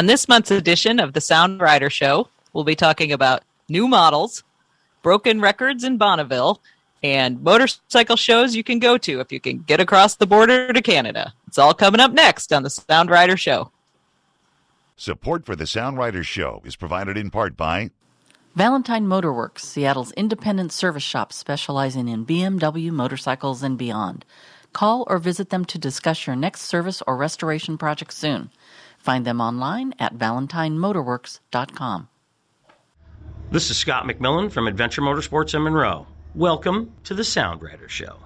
On this month's edition of the Sound Rider Show, we'll be talking about new models, broken records in Bonneville, and motorcycle shows you can go to if you can get across the border to Canada. It's all coming up next on the Sound Rider Show. Support for the Sound Rider Show is provided in part by Valentine Motorworks, Seattle's independent service shop specializing in BMW motorcycles and beyond. Call or visit them to discuss your next service or restoration project soon. Find them online at valentinemotorworks.com. This is Scott McMillan from Adventure Motorsports in Monroe. Welcome to the Sound Rider Show.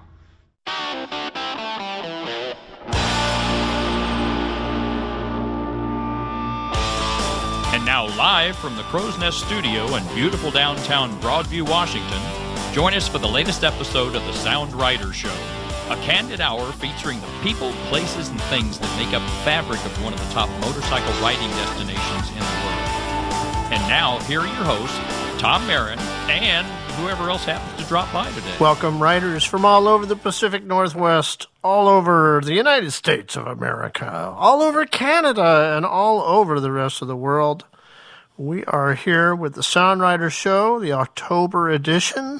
And now live from the Crow's Nest Studio in beautiful downtown Broadview, Washington, join us for the latest episode of the Sound Rider Show. A candid hour featuring the people, places, and things that make up the fabric of one of the top motorcycle riding destinations in the world. And now, here are your hosts, Tom Marin and whoever else happens to drop by today. Welcome, riders from all over the Pacific Northwest, all over the United States of America, all over Canada, and all over the rest of the world. We are here with the Sound Rider Show, the October edition.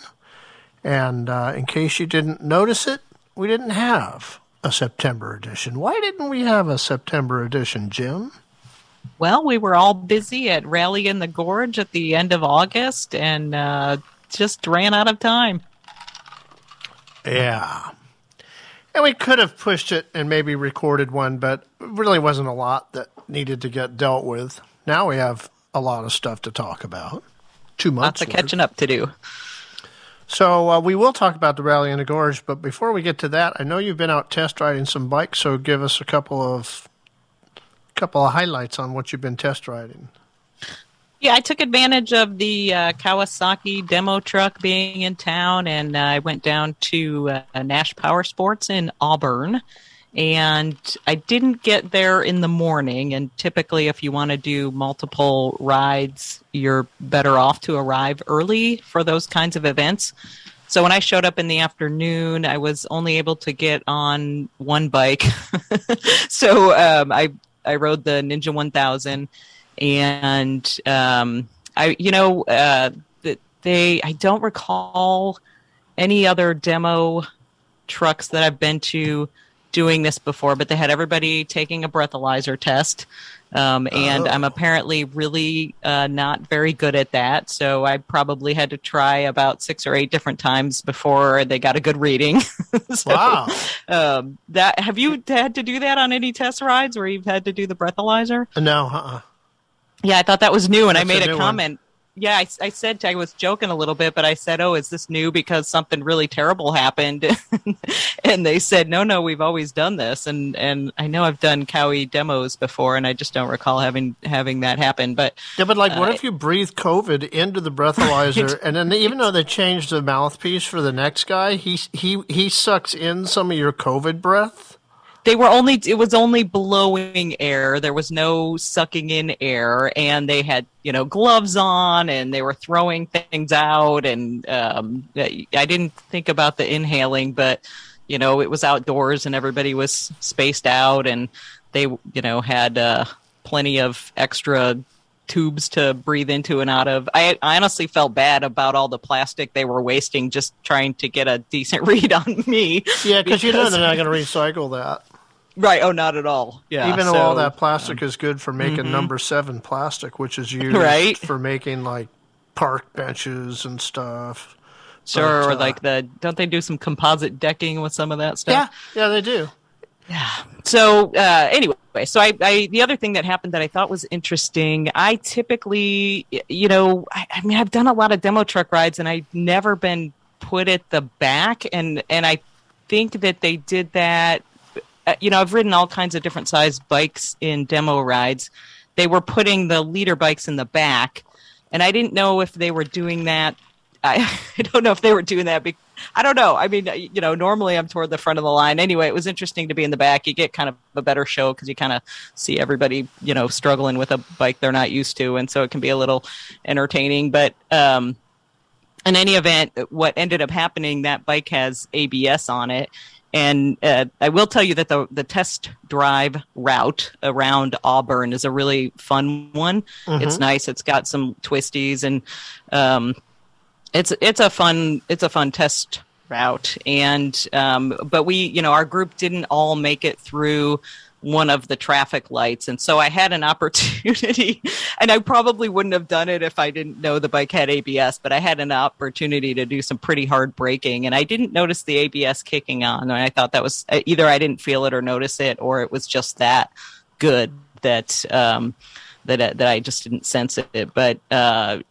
And in case you didn't notice it, we didn't have a September edition. Why didn't we have a September edition, Jim? Well, we were all busy at Rally in the Gorge at the end of August and just ran out of time. Yeah. And we could have pushed it and maybe recorded one, but it really wasn't a lot that needed to get dealt with. Now we have a lot of stuff to talk about. 2 months. Lots of catching up to do. So we will talk about the Rally in the Gorge, but before we get to that, I know you've been out test riding some bikes, so give us a couple of highlights on what you've been test riding. Yeah, I took advantage of the Kawasaki demo truck being in town, and I went down to Nash Power Sports in Auburn, and I didn't get there in the morning, and typically if you want to do multiple rides, you're better off to arrive early for those kinds of events. So when I showed up in the afternoon, I was only able to get on one bike. So I rode the Ninja 1000, and I don't recall any other demo trucks that I've been to doing this before, but they had everybody taking a breathalyzer test, and I'm apparently really not very good at that, so I probably had to try about 6 or 8 different times before they got a good reading. So, wow. Have you had to do that on any test rides where you've had to do the breathalyzer? No, Yeah, I thought that was new, and that's I made a comment. One. Yeah, I said, I was joking a little bit, but I said, oh, is this new because something really terrible happened? And they said, no, we've always done this. And I know I've done Cowie demos before, and I just don't recall having that happen. But yeah, but like, what if you breathe COVID into the breathalyzer, right? And then even though they changed the mouthpiece for the next guy, he sucks in some of your COVID breath? It was only blowing air. There was no sucking in air, and they had, gloves on, and they were throwing things out. And I didn't think about the inhaling, but it was outdoors, and everybody was spaced out, and they, had plenty of extra tubes to breathe into and out of. I honestly felt bad about all the plastic they were wasting just trying to get a decent read on me. Yeah, because they're not going to recycle that. Right. Oh, not at all. Yeah. Even though all that plastic is good for making number 7 plastic, which is used for making like park benches and stuff. Sure. But, or don't they do some composite decking with some of that stuff? Yeah, they do. Yeah. So anyway, so I the other thing that happened that I thought was interesting, I typically, I mean, I've done a lot of demo truck rides, and I've never been put at the back. And I think that they did that. I've ridden all kinds of different size bikes in demo rides. They were putting the leader bikes in the back, and I didn't know if they were doing that. I don't know if they were doing that. I don't know. I mean, normally I'm toward the front of the line. Anyway, it was interesting to be in the back. You get kind of a better show because you kind of see everybody, struggling with a bike they're not used to. And so it can be a little entertaining. But in any event, what ended up happening, that bike has ABS on it. And I will tell you that the test drive route around Auburn is a really fun one. Mm-hmm. It's nice. It's got some twisties, and it's a fun test route. And but we, you know, our group didn't all make it through one of the traffic lights. And so I had an opportunity, and I probably wouldn't have done it if I didn't know the bike had ABS, but I had an opportunity to do some pretty hard braking, and I didn't notice the ABS kicking on. And I thought that was either I didn't feel it or notice it, or it was just that good that that I just didn't sense it. But, I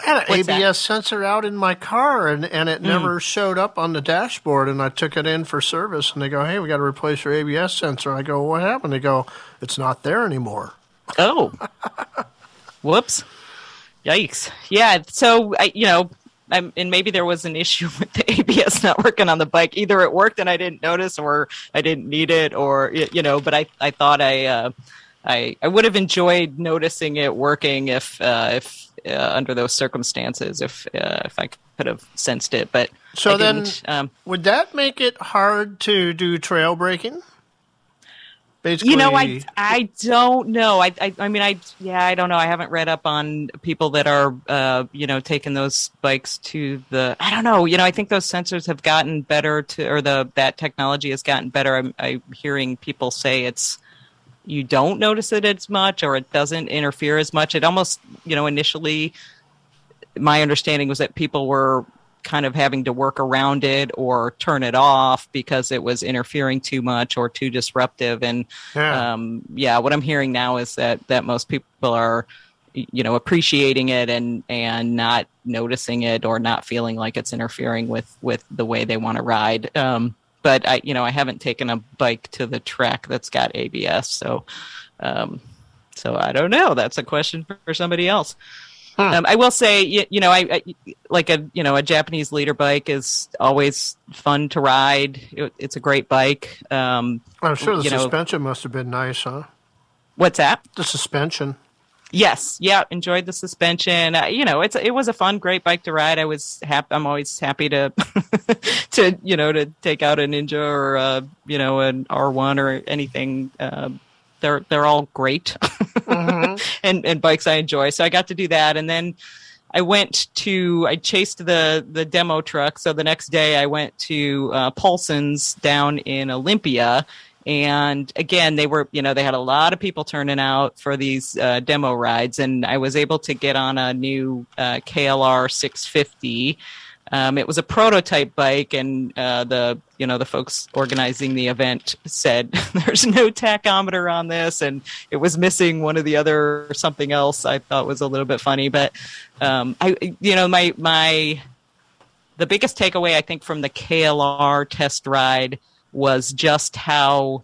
had an ABS sensor out in my car, and it never showed up on the dashboard, and I took it in for service, and they go, "Hey, we got to replace your ABS sensor." I go, "What happened?" They go, "It's not there anymore." Oh. Whoops. Yikes. Yeah, so, and maybe there was an issue with the ABS not working on the bike. Either it worked and I didn't notice, or I didn't need it, or, but I thought I would have enjoyed noticing it working if under those circumstances, if I could have sensed it. But so then, would that make it hard to do trail braking? Basically, I don't know. I don't know. I haven't read up on people that are taking those bikes to the. I don't know. I think those sensors have gotten better that technology has gotten better. I'm hearing people say it's. You don't notice it as much, or it doesn't interfere as much. It almost, initially my understanding was that people were kind of having to work around it or turn it off because it was interfering too much or too disruptive. And what I'm hearing now is that most people are, appreciating it and not noticing it or not feeling like it's interfering with the way they want to ride. But I haven't taken a bike to the track that's got ABS, so I don't know. That's a question for somebody else. Huh. I will say, I like a Japanese leader bike is always fun to ride. It's a great bike. I'm sure the suspension must have been nice, huh? What's that? The suspension. Yes. Yeah. Enjoyed the suspension. It was a fun, great bike to ride. I was happy. I'm always happy to, to take out a Ninja or, an R1 or anything. They're all great mm-hmm. and bikes I enjoy. So I got to do that. And then I chased the demo truck. So the next day I went to Paulson's down in Olympia. And again, they were, they had a lot of people turning out for these demo rides, and I was able to get on a new KLR 650. It was a prototype bike, and the folks organizing the event said there's no tachometer on this, and it was missing one of the other or something else. I thought was a little bit funny, but the biggest takeaway I think from the KLR test ride was just how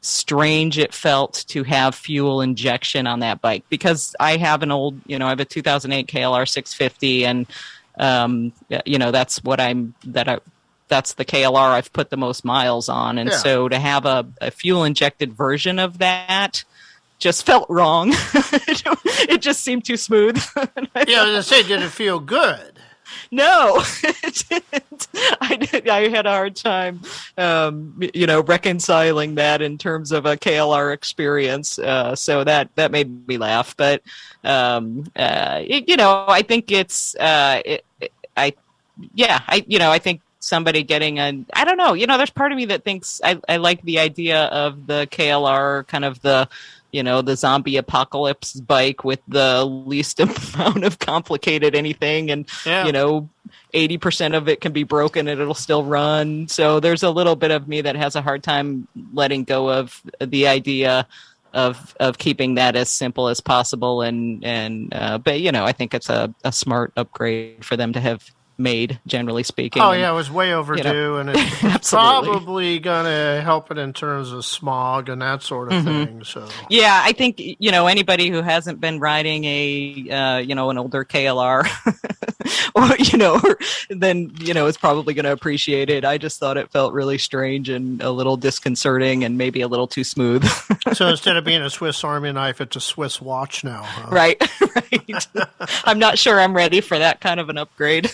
strange it felt to have fuel injection on that bike, because I have an old, I have a 2008 KLR 650, and that's the KLR I've put the most miles on, and so to have a fuel injected version of that just felt wrong. It just seemed too smooth. Did it feel good? No, it didn't. I had a hard time, reconciling that in terms of a KLR experience. So that made me laugh. But, I think it's, I think somebody getting I don't know, there's part of me that thinks I like the idea of the KLR, kind of the, the zombie apocalypse bike with the least amount of complicated anything. And, 80% of it can be broken and it'll still run. So there's a little bit of me that has a hard time letting go of the idea of keeping that as simple as possible. But I think it's a smart upgrade for them to have made, generally speaking. Oh, it was way overdue. And it's probably going to help it in terms of smog and that sort of mm-hmm. thing. So yeah, I think, anybody who hasn't been riding a, an older KLR or, then, is probably going to appreciate it. I just thought it felt really strange and a little disconcerting and maybe a little too smooth. So instead of being a Swiss Army knife, it's a Swiss watch now. Huh? Right. I'm not sure I'm ready for that kind of an upgrade.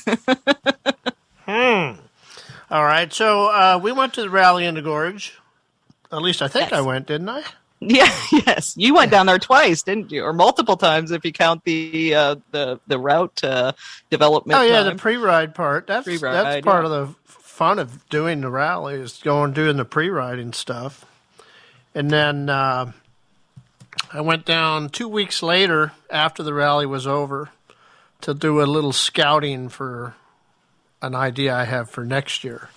All right, so we went to the rally in the gorge. At least I think I went, didn't I? Yeah, yes. You went down there twice, didn't you? Or multiple times if you count the route development. Oh, yeah, time. The pre-ride part. That's part of the fun of doing the rally is doing the pre-riding stuff. And then I went down 2 weeks later after the rally was over to do a little scouting for an idea I have for next year.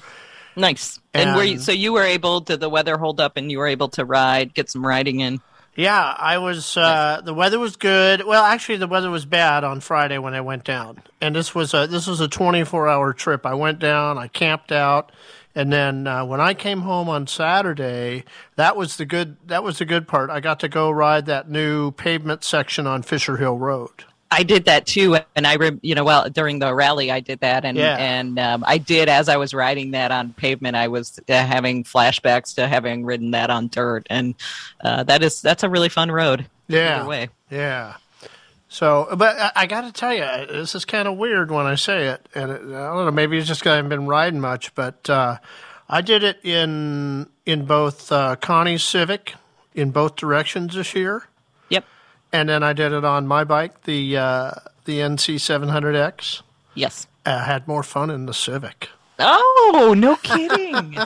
Nice. And so you were able to, the weather hold up and you were able to ride, get some riding in. Yeah, I was, the weather was good. Well, actually the weather was bad on Friday when I went down. And this was a 24-hour trip. I went down, I camped out, and then when I came home on Saturday, that was the good part. I got to go ride that new pavement section on Fisher Hill Road. I did that too, and during the rally I did that, as I was riding that on pavement, I was having flashbacks to having ridden that on dirt, and that's a really fun road. Yeah, either way. Yeah. So, but I got to tell you, this is kind of weird when I say it, and I don't know, maybe it's just because I haven't been riding much, but I did it in both Connie's Civic in both directions this year. Yep. And then I did it on my bike, the NC 700X. Yes. I had more fun in the Civic. Oh, no kidding.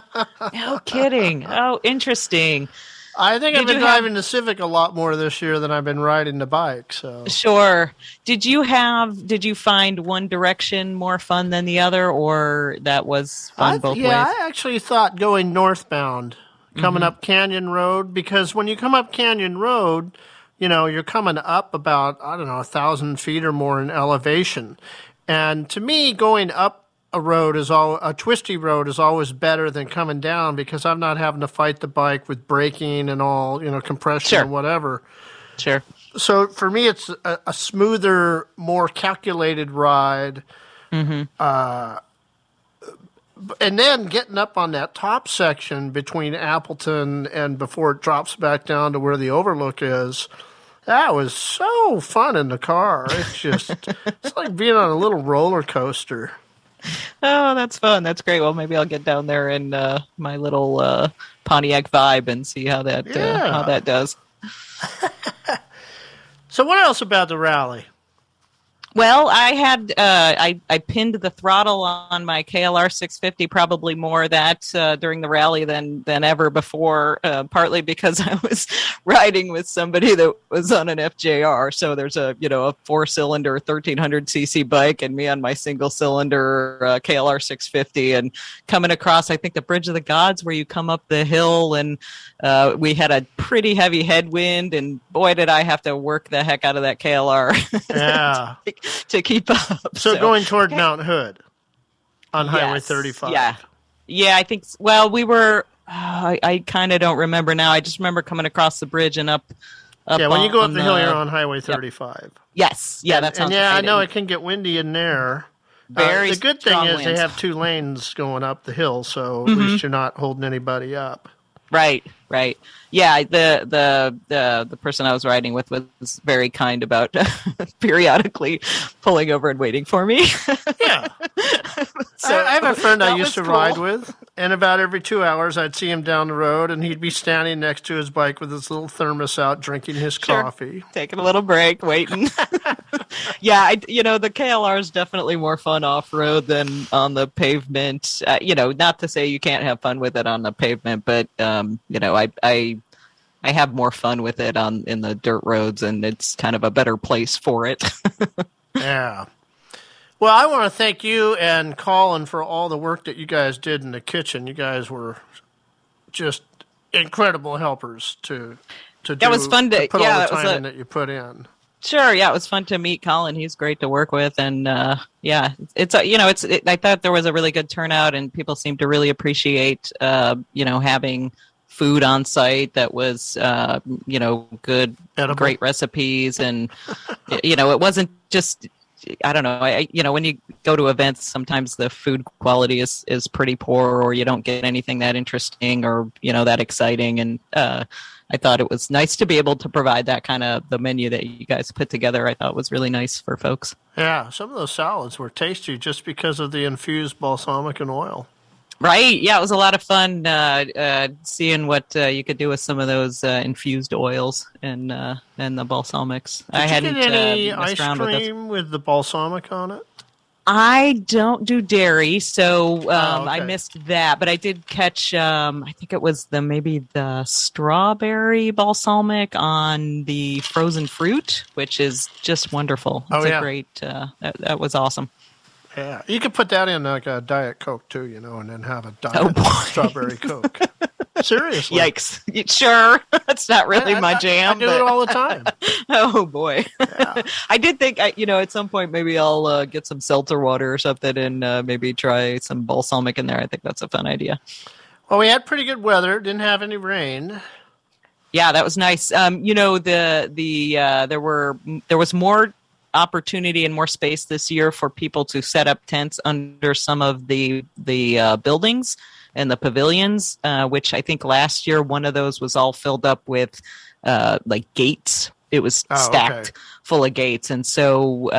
Oh, interesting. I think I've been driving the Civic a lot more this year than I've been riding the bike. So sure. Did you find one direction more fun than the other, or that was fun both ways? Yeah, I actually thought going northbound, coming up Canyon Road, because when you come up Canyon Road, you're coming up about, 1,000 feet or more in elevation. And to me, going up a twisty road is always better than coming down because I'm not having to fight the bike with braking and all, compression and whatever. Sure. So for me, it's a smoother, more calculated ride. Mm-hmm. And then getting up on that top section between Appleton and before it drops back down to where the overlook is, that was so fun in the car. It's just it's like being on a little roller coaster. Oh, that's fun. That's great. Well, maybe I'll get down there in my little Pontiac Vibe and see how that does. So what else about the rally? Well, I had I pinned the throttle on my KLR 650 probably more during the rally than ever before, partly because I was riding with somebody that was on an FJR. So there's a 4-cylinder 1300cc bike and me on my single-cylinder KLR 650, and coming across I think the Bridge of the Gods where you come up the hill, and we had a pretty heavy headwind, and boy did I have to work the heck out of that KLR. Yeah. To keep up. So going toward Mount Hood on Highway 35. Yeah. Yeah, I think, well, we were, I kind of don't remember now. I just remember coming across the bridge and up. Yeah, when you go up the hill, you're on Highway 35. Yep. Yes. Yeah, that sounds exciting. I know it can get windy in there. Very the good thing is winds. They have two lanes going up the hill, so at least you're not holding anybody up. Right. Yeah, the person I was riding with was very kind about periodically pulling over and waiting for me. Yeah. So I have a friend I used to ride with, and about every 2 hours I'd see him down the road, and he'd be standing next to his bike with his little thermos out, drinking his coffee. Taking a little break, waiting. Yeah, the KLR is definitely more fun off-road than on the pavement. Not to say you can't have fun with it on the pavement, but, I have more fun with it in the dirt roads, and it's kind of a better place for it. Yeah. Well, I want to thank you and Colin for all the work that you guys did in the kitchen. You guys were just incredible helpers to do. That was fun to put all the time in that you put in. Sure, yeah, it was fun to meet Colin. He's great to work with, and I thought there was a really good turnout, and people seemed to really appreciate having food on site that was good, edible, great recipes, and it wasn't just. I don't know. When you go to events, sometimes the food quality is pretty poor, or you don't get anything that interesting or, that exciting. And I thought it was nice to be able to provide that kind of the menu that you guys put together. I thought was really nice for folks. Yeah. Some of those salads were tasty just because of the infused balsamic and oil. Right. Yeah, it was a lot of fun seeing what you could do with some of those infused oils and the balsamics. Did I hadn't you get any ice cream with the balsamic on it? I don't do dairy, so okay. I missed that. But I did catch, I think it was the strawberry balsamic on the frozen fruit, which is just wonderful. It's a great. That was awesome. Yeah, you could put that in like a Diet Coke too, you know, and then have a Diet Strawberry Coke. Seriously. Yikes. Sure. That's not really my jam. I do it all the time. Oh, boy. Yeah. I did think, at some point maybe I'll get some seltzer water or something and maybe try some balsamic in there. I think that's a fun idea. Well, we had pretty good weather. Didn't have any rain. Yeah, that was nice. There was more opportunity and more space this year for people to set up tents under some of the buildings and the pavilions, which I think last year one of those was all filled up with like gates. It was stacked full of gates, and so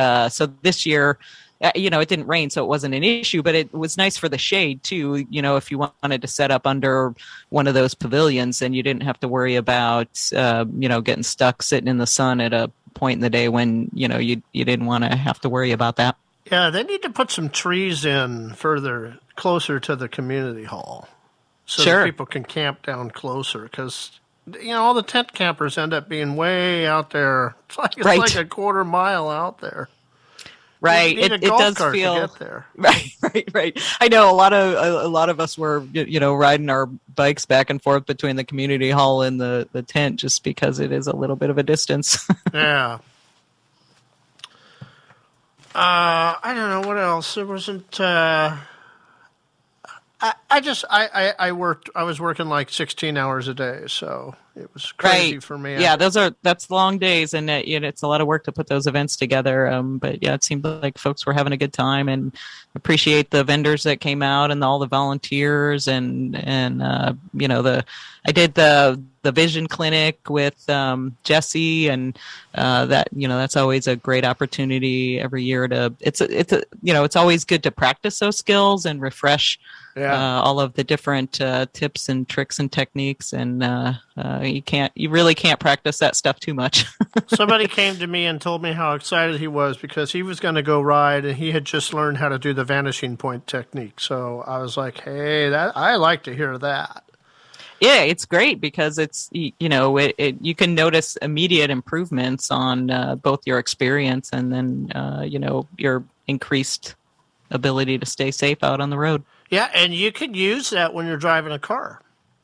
this year, it didn't rain, so it wasn't an issue. But it was nice for the shade too. You know, if you wanted to set up under one of those pavilions, and you didn't have to worry about getting stuck sitting in the sun at a point in the day when you didn't want to have to worry about that. Yeah, they need to put some trees in closer to the community hall, so that people can camp down closer. Because all the tent campers end up being way out there. It's like a quarter mile out there. Right, it does feel to get there. Right. I know a lot of us were, riding our bikes back and forth between the community hall and the tent just because it is a little bit of a distance. Yeah. I don't know what else. There wasn't. I was working like 16 hours a day, so it was crazy for me. Yeah, that's long days, and it's a lot of work to put those events together. But yeah, it seemed like folks were having a good time, and appreciate the vendors that came out and all the volunteers, and I did the vision clinic with Jesse, and that's always a great opportunity every year to it's always good to practice those skills and refresh all of the different tips and tricks and techniques, and you really can't practice that stuff too much. Somebody came to me and told me how excited he was because he was going to go ride and he had just learned how to do the vanishing point technique. So I was like, hey, I like to hear that. Yeah, it's great because it's you can notice immediate improvements on both your experience and then your increased ability to stay safe out on the road. Yeah, and you can use that when you're driving a car.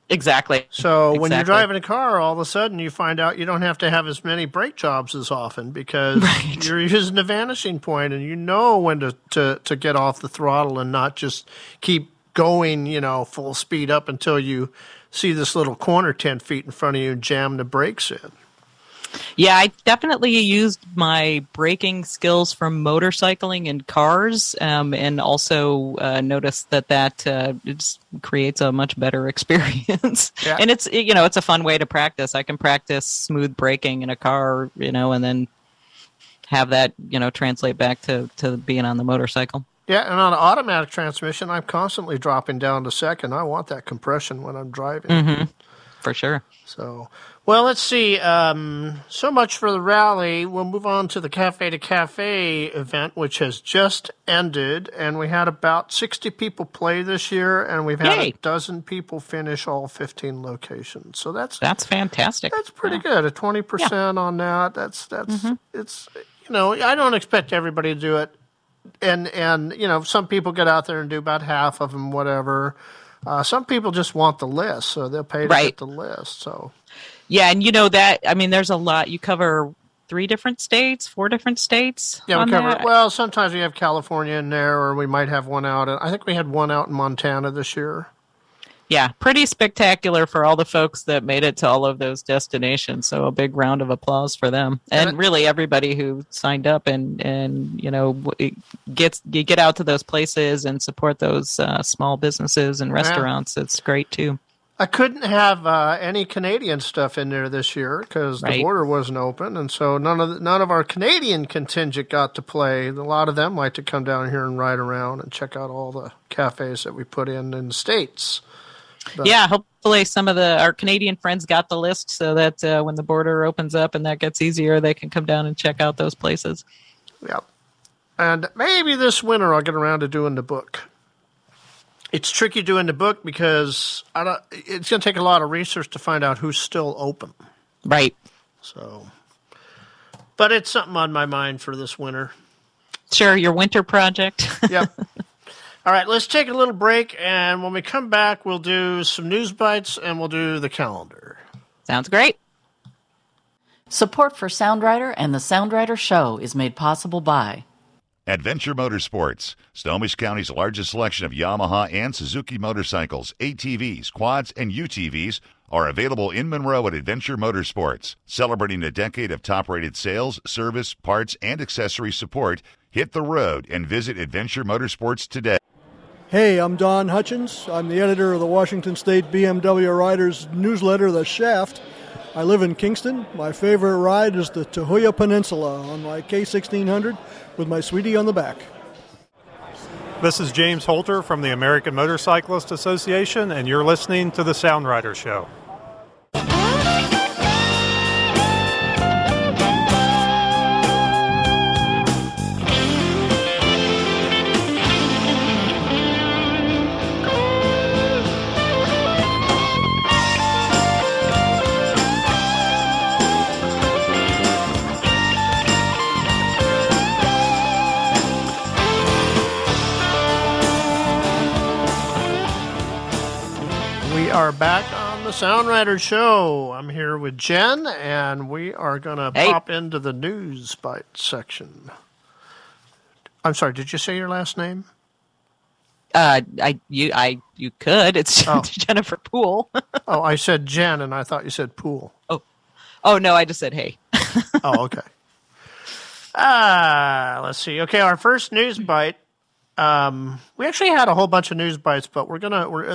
Exactly. So when you're driving a car, all of a sudden you find out you don't have to have as many brake jobs as often because you're using the vanishing point and you know when to get off the throttle and not just keep going full speed up until you see this little corner 10 feet in front of you and jam the brakes in. Yeah, I definitely used my braking skills from motorcycling and cars, and also noticed that it just creates a much better experience. Yeah. And it's a fun way to practice. I can practice smooth braking in a car, and then have that translate back to being on the motorcycle. Yeah, and on an automatic transmission, I'm constantly dropping down to second. I want that compression when I'm driving. Mm-hmm. For sure. So, well, let's see. So much for the rally. We'll move on to the Cafe to Cafe event, which has just ended. And we had about 60 people play this year, and we've had a dozen people finish all 15 locations. So that's fantastic. That's pretty good. A 20% on that. That's it's I don't expect everybody to do it. And some people get out there and do about half of them, whatever. Some people just want the list, so they'll pay to get the list. So, yeah, and there's a lot. You cover 4 different states. Yeah, we cover. Well, sometimes we have California in there, or we might have one out. I think we had one out in Montana this year. Yeah, pretty spectacular for all the folks that made it to all of those destinations. So a big round of applause for them, and really everybody who signed up and get out to those places and support those small businesses and restaurants. Yeah. It's great too. I couldn't have any Canadian stuff in there this year because the border wasn't open, and so none of our Canadian contingent got to play. A lot of them like to come down here and ride around and check out all the cafes that we put in the States. But, yeah, hopefully some of our Canadian friends got the list so that when the border opens up and that gets easier, they can come down and check out those places. Yeah, and maybe this winter I'll get around to doing the book. It's tricky doing the book because it's going to take a lot of research to find out who's still open. Right. So, but it's something on my mind for this winter. Sure, your winter project. Yep. All right, let's take a little break, and when we come back, we'll do some news bites and we'll do the calendar. Sounds great. Support for Soundwriter and the Soundwriter Show is made possible by Adventure Motorsports, Snohomish County's largest selection of Yamaha and Suzuki motorcycles, ATVs, quads, and UTVs are available in Monroe at Adventure Motorsports. Celebrating a decade of top-rated sales, service, parts, and accessory support, hit the road and visit Adventure Motorsports today. Hey, I'm Don Hutchins. I'm the editor of the Washington State BMW Riders newsletter, The Shaft. I live in Kingston. My favorite ride is the Tahuya Peninsula on my K1600 with my sweetie on the back. This is James Holter from the American Motorcyclist Association, and you're listening to The Soundwriter Show. Are back on the Soundwriter Show. I'm here with Jen, and we are going to pop into the news bite section. I'm sorry, did you say your last name? You could. It's Jennifer Poole. Oh, I said Jen, and I thought you said Poole. Oh no, I just said hey. Oh, okay. Let's see. Okay, our first news bite. We actually had a whole bunch of news bites, but we're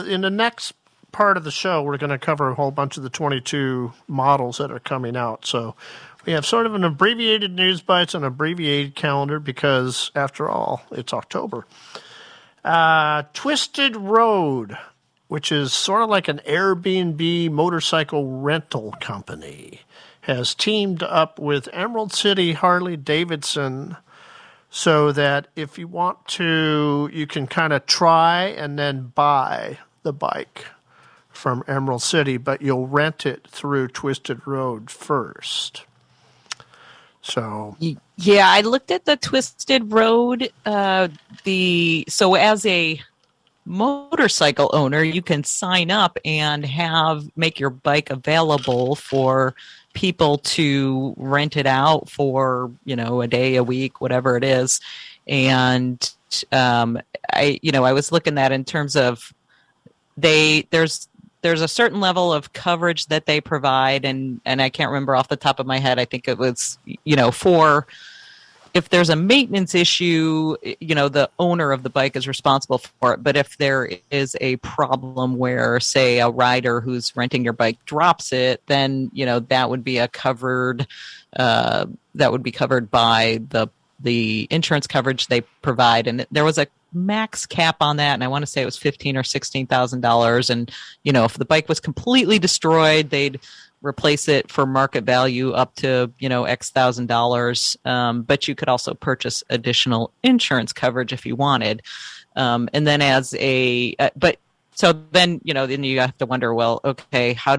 in the next part of the show, we're going to cover a whole bunch of the 22 models that are coming out. So we have sort of an abbreviated news bites and abbreviated calendar because, after all, it's October. Twisted Road, which is sort of like an Airbnb motorcycle rental company, has teamed up with Emerald City Harley-Davidson so that if you want to, you can kind of try and then buy the bike from Emerald City, but you'll rent it through Twisted Road first. So yeah, I looked at the Twisted Road. So as a motorcycle owner, you can sign up and make your bike available for people to rent it out for, a day, a week, whatever it is. And I was looking at in terms of there's a certain level of coverage that they provide, and I can't remember off the top of my head. I think it was, if there's a maintenance issue, the owner of the bike is responsible for it. But if there is a problem where, say, a rider who's renting your bike drops it, then, that would be covered by the insurance coverage they provide. And there was a max cap on that, and I want to say it was $15,000 or $16,000. And if the bike was completely destroyed, they'd replace it for market value up to $X thousand. But you could also purchase additional insurance coverage if you wanted. And then then you have to wonder, well, okay, how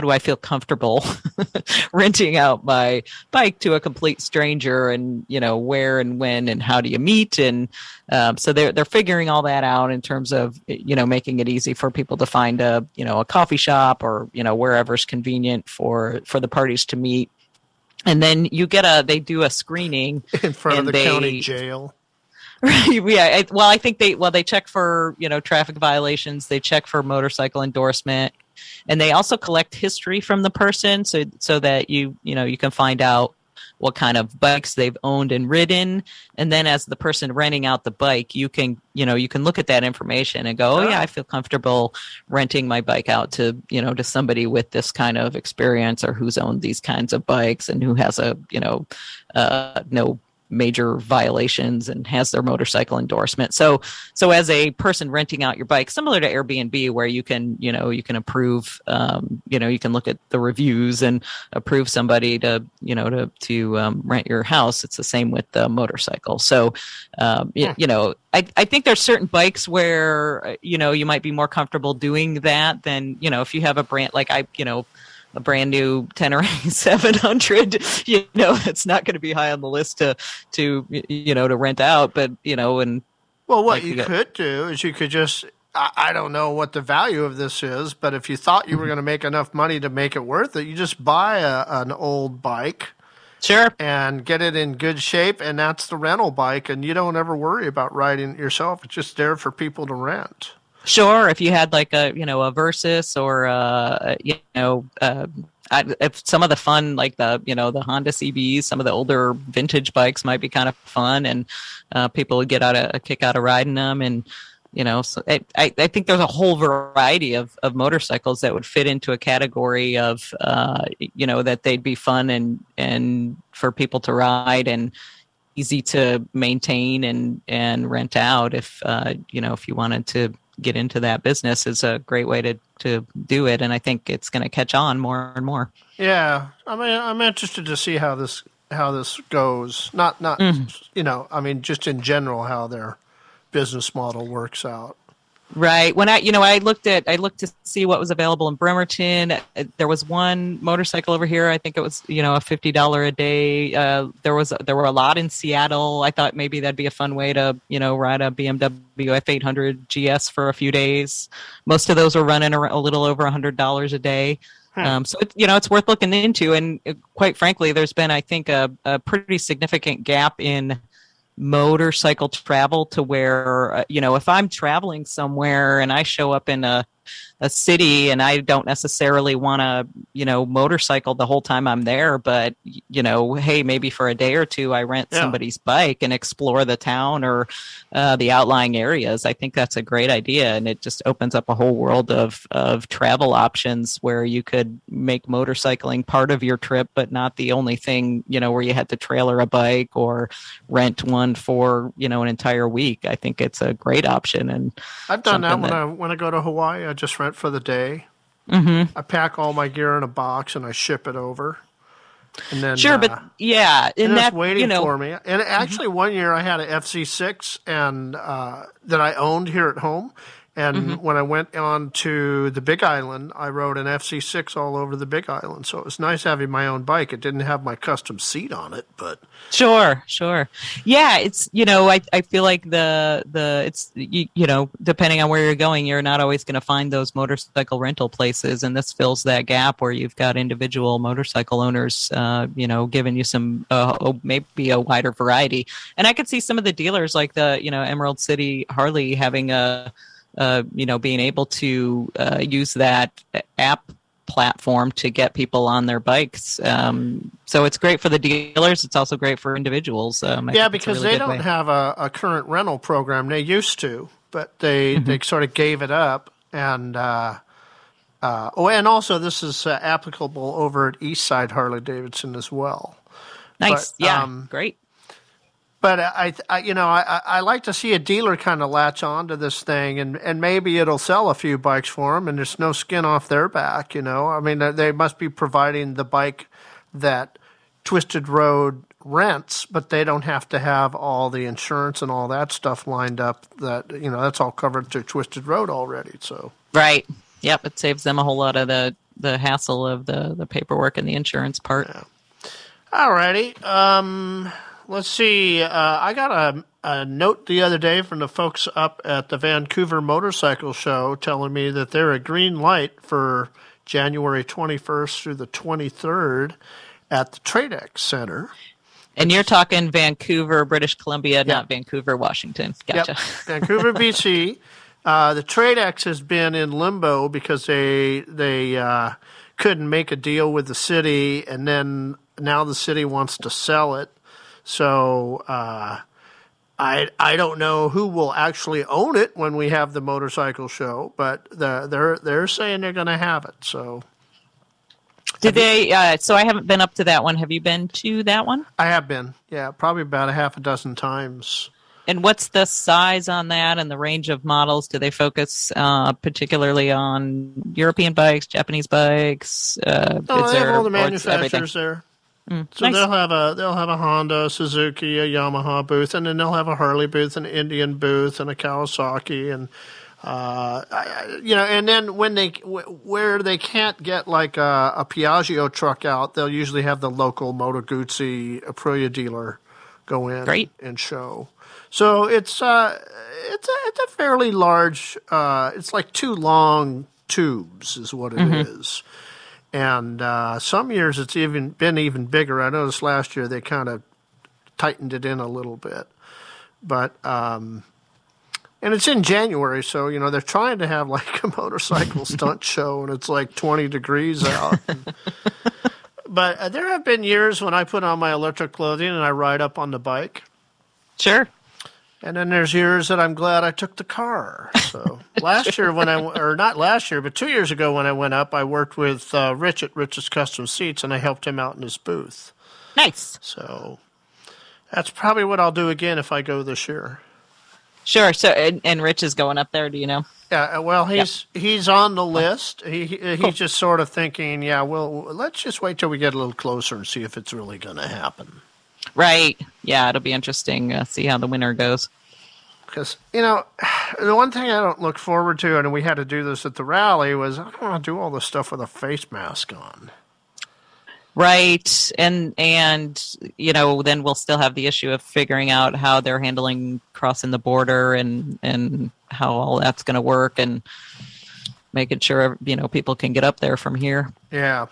do I feel comfortable renting out my bike to a complete stranger, and, where and when and how do you meet? And so they're figuring all that out in terms of, making it easy for people to find a coffee shop or, wherever's convenient for the parties to meet. And then they do a screening in front of the county jail. Right. Yeah. Well, I think they check for, traffic violations. They check for motorcycle endorsement. And they also collect history from the person so that you can find out what kind of bikes they've owned and ridden. And then as the person renting out the bike, you can look at that information and go, oh yeah, I feel comfortable renting my bike out to somebody with this kind of experience, or who's owned these kinds of bikes and who has no major violations and has their motorcycle endorsement. So as a person renting out your bike, similar to Airbnb, where you can approve, you can look at the reviews and approve somebody to rent your house. It's the same with the motorcycle. So, I think there's certain bikes where, you might be more comfortable doing that than, if you have a brand, like a brand new Tenere 700, it's not going to be high on the list to rent out, but what you could do is I don't know what the value of this is, but if you thought you were going to make enough money to make it worth it, you just buy an old bike. Sure. And get it in good shape, and that's the rental bike, and you don't ever worry about riding it yourself. It's just there for people to rent. Sure, if you had like a Versys or if some of the fun, like the Honda CBs, some of the older vintage bikes might be kind of fun, and people would get a kick out of riding them, and so I think there's a whole variety of motorcycles that would fit into a category of that they'd be fun and for people to ride and easy to maintain and rent out if you wanted to get into that business. Is a great way to do it, and I think it's going to catch on more and more. Yeah, I mean, I'm interested to see how this goes. Not just in general how their business model works out. Right. When I looked to see what was available in Bremerton. There was one motorcycle over here. I think it was, a $50 a day. There were a lot in Seattle. I thought maybe that'd be a fun way to, ride a BMW F800 GS for a few days. Most of those were running a little over $100 a day. So, it's worth looking into. And quite frankly, there's been, I think, a pretty significant gap in motorcycle travel to where if I'm traveling somewhere and I show up in a city and I don't necessarily want to motorcycle the whole time I'm there, but hey, maybe for a day or two I rent somebody's bike and explore the town or the outlying areas. I think that's a great idea, and it just opens up a whole world of travel options where you could make motorcycling part of your trip but not the only thing, where you had to trailer a bike or rent one for an entire week. I think it's a great option, and I've done that when I go to Hawaii. I just rent for the day. Mm-hmm. I pack all my gear in a box and I ship it over. And then and that's waiting for me. And actually, one year I had an FC6 and that I owned here at home. And when I went on to the Big Island, I rode an FC6 all over the Big Island. So it was nice having my own bike. It didn't have my custom seat on it, but sure, yeah. It's I feel like the it's depending on where you're going, you're not always going to find those motorcycle rental places, and this fills that gap where you've got individual motorcycle owners, giving you some maybe a wider variety. And I could see some of the dealers like the Emerald City Harley having being able to use that app platform to get people on their bikes. So it's great for the dealers. It's also great for individuals. Because really they don't have a current rental program. They used to, but they sort of gave it up. And and also this is applicable over at Eastside Harley-Davidson as well. Nice. But, great. But I like to see a dealer kind of latch on to this thing, and maybe it'll sell a few bikes for them, and there's no skin off their back, I mean, they must be providing the bike that Twisted Road rents, but they don't have to have all the insurance and all that stuff lined up. That that's all covered through Twisted Road already. So right, yep, it saves them a whole lot of the hassle of the paperwork and the insurance part. Yeah. All righty. Let's see. I got a note the other day from the folks up at the Vancouver Motorcycle Show telling me that they're a green light for January 21st through the 23rd at the TradeX Center. And you're talking Vancouver, British Columbia, not Vancouver, Washington. Gotcha. Yep. Vancouver, BC. The TradeX has been in limbo because they couldn't make a deal with the city, and then now the city wants to sell it. So I don't know who will actually own it when we have the motorcycle show, but they're saying they're going to have it. So did they? So I haven't been up to that one. Have you been to that one? I have been. Yeah, probably about a half a dozen times. And what's the size on that and the range of models? Do they focus particularly on European bikes, Japanese bikes? No, they have all the manufacturers there. So nice. they'll have a Honda, Suzuki, a Yamaha booth, and then they'll have a Harley booth, an Indian booth, and a Kawasaki, and And then when they can't get like a Piaggio truck out, they'll usually have the local Moto Guzzi Aprilia dealer go in and show. So it's a fairly large. It's like two long tubes is what it is, and some years it's been even bigger. I noticed last year they kind of tightened it in a little bit, but and it's in January, so they're trying to have like a motorcycle stunt show, and it's like 20 degrees out. But there have been years when I put on my electric clothing and I ride up on the bike. Sure. And then there's years that I'm glad I took the car. So last year when I – or not last year, but 2 years ago when I went up, I worked with Rich at Rich's Custom Seats, and I helped him out in his booth. Nice. So that's probably what I'll do again if I go this year. Sure. So and Rich is going up there, do you know? Yeah. Well, he's on the list. He's just sort of thinking, let's just wait till we get a little closer and see if it's really going to happen. Right. Yeah, it'll be interesting to see how the winter goes. Because, the one thing I don't look forward to, and we had to do this at the rally, was I don't want to do all this stuff with a face mask on. Right. And then we'll still have the issue of figuring out how they're handling crossing the border and how all that's going to work and making sure, people can get up there from here. Yeah.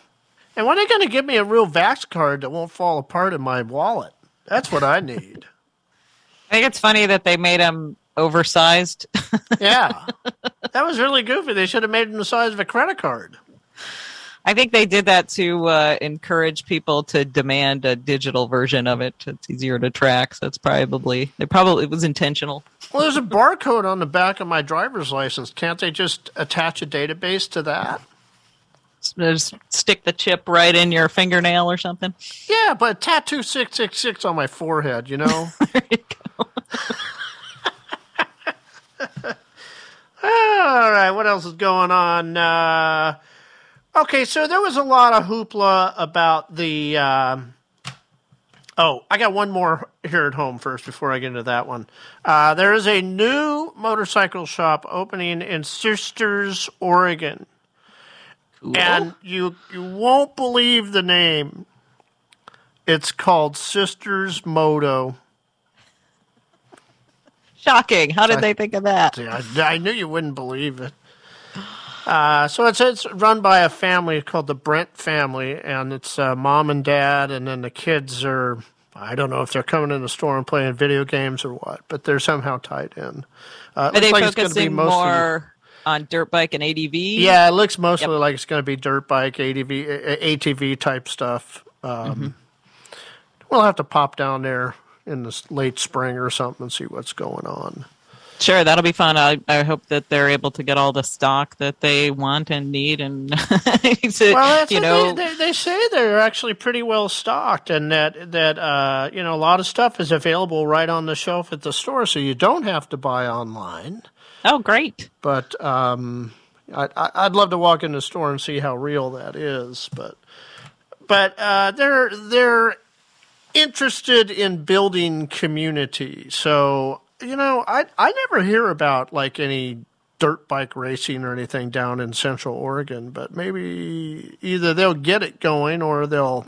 And when are they going to give me a real Vax card that won't fall apart in my wallet? That's what I need. I think it's funny that they made them oversized. Yeah. That was really goofy. They should have made them the size of a credit card. I think they did that to encourage people to demand a digital version of it. It's easier to track, so it was intentional. Well, there's a barcode on the back of my driver's license. Can't they just attach a database to that? Just stick the chip right in your fingernail or something. Yeah, but tattoo 666 on my forehead, There you go. All right, what else is going on? Okay, so there was a lot of hoopla about the I got one more here at home first before I get into that one. There is a new motorcycle shop opening in Sisters, Oregon. Cool. And you won't believe the name. It's called Sisters Moto. Shocking. How did they think of that? Yeah, I knew you wouldn't believe it. So it's run by a family called the Brent family, and it's mom and dad, and then the kids are, I don't know if they're coming in the store and playing video games or what, but they're somehow tied in. Are they focusing more on dirt bike and ATV? Yeah, it looks mostly like it's going to be dirt bike, ATV type stuff. We'll have to pop down there in the late spring or something and see what's going on. Sure, that'll be fun. I hope that they're able to get all the stock that they want and need. And they say they're actually pretty well stocked, and that a lot of stuff is available right on the shelf at the store, so you don't have to buy online. Oh, great! But I'd love to walk in the store and see how real that is. But they're interested in building community, so. I never hear about like any dirt bike racing or anything down in Central Oregon, but maybe either they'll get it going or they'll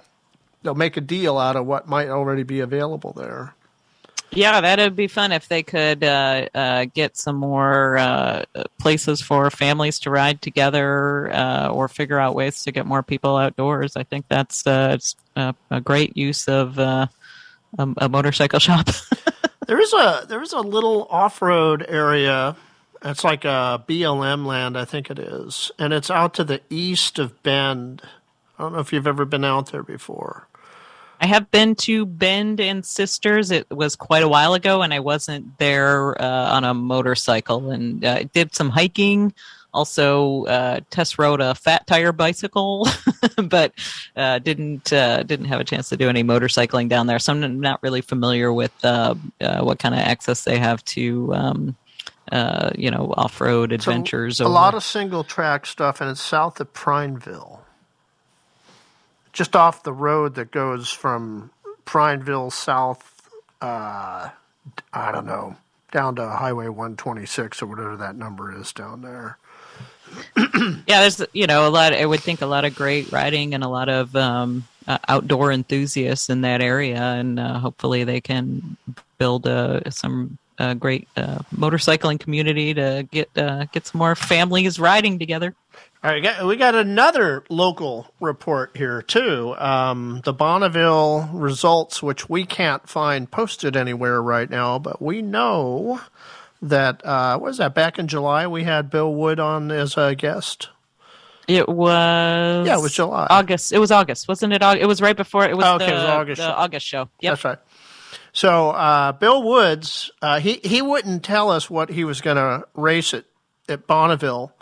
make a deal out of what might already be available there. Yeah, that'd be fun if they could get some more places for families to ride together or figure out ways to get more people outdoors. I think that's a great use of a motorcycle shop. There is a little off-road area It's like a BLM land, I think it is. And it's out to the east of Bend. I don't know if you've ever been out there before. I have been to Bend and Sisters. It was quite a while ago, and I wasn't there on a motorcycle. And I did some hiking. Also, test rode a fat tire bicycle, but didn't have a chance to do any motorcycling down there. So I'm not really familiar with what kind of access they have to off-road adventures. A lot of single-track stuff, and it's south of Prineville. Just off the road that goes from Prineville south, I don't know, down to Highway 126 or whatever that number is down there. Yeah, there's a lot. I would think a lot of great riding and a lot of outdoor enthusiasts in that area, and hopefully they can build some great motorcycling community to get some more families riding together. All right, we got another local report here, too. The Bonneville results, which we can't find posted anywhere right now, but we know that, back in July we had Bill Wood on as a guest? It was July. August. It was August, wasn't it? It was right before, it was the August show. Yep. That's right. So Bill Woods, he wouldn't tell us what he was going to race at Bonneville.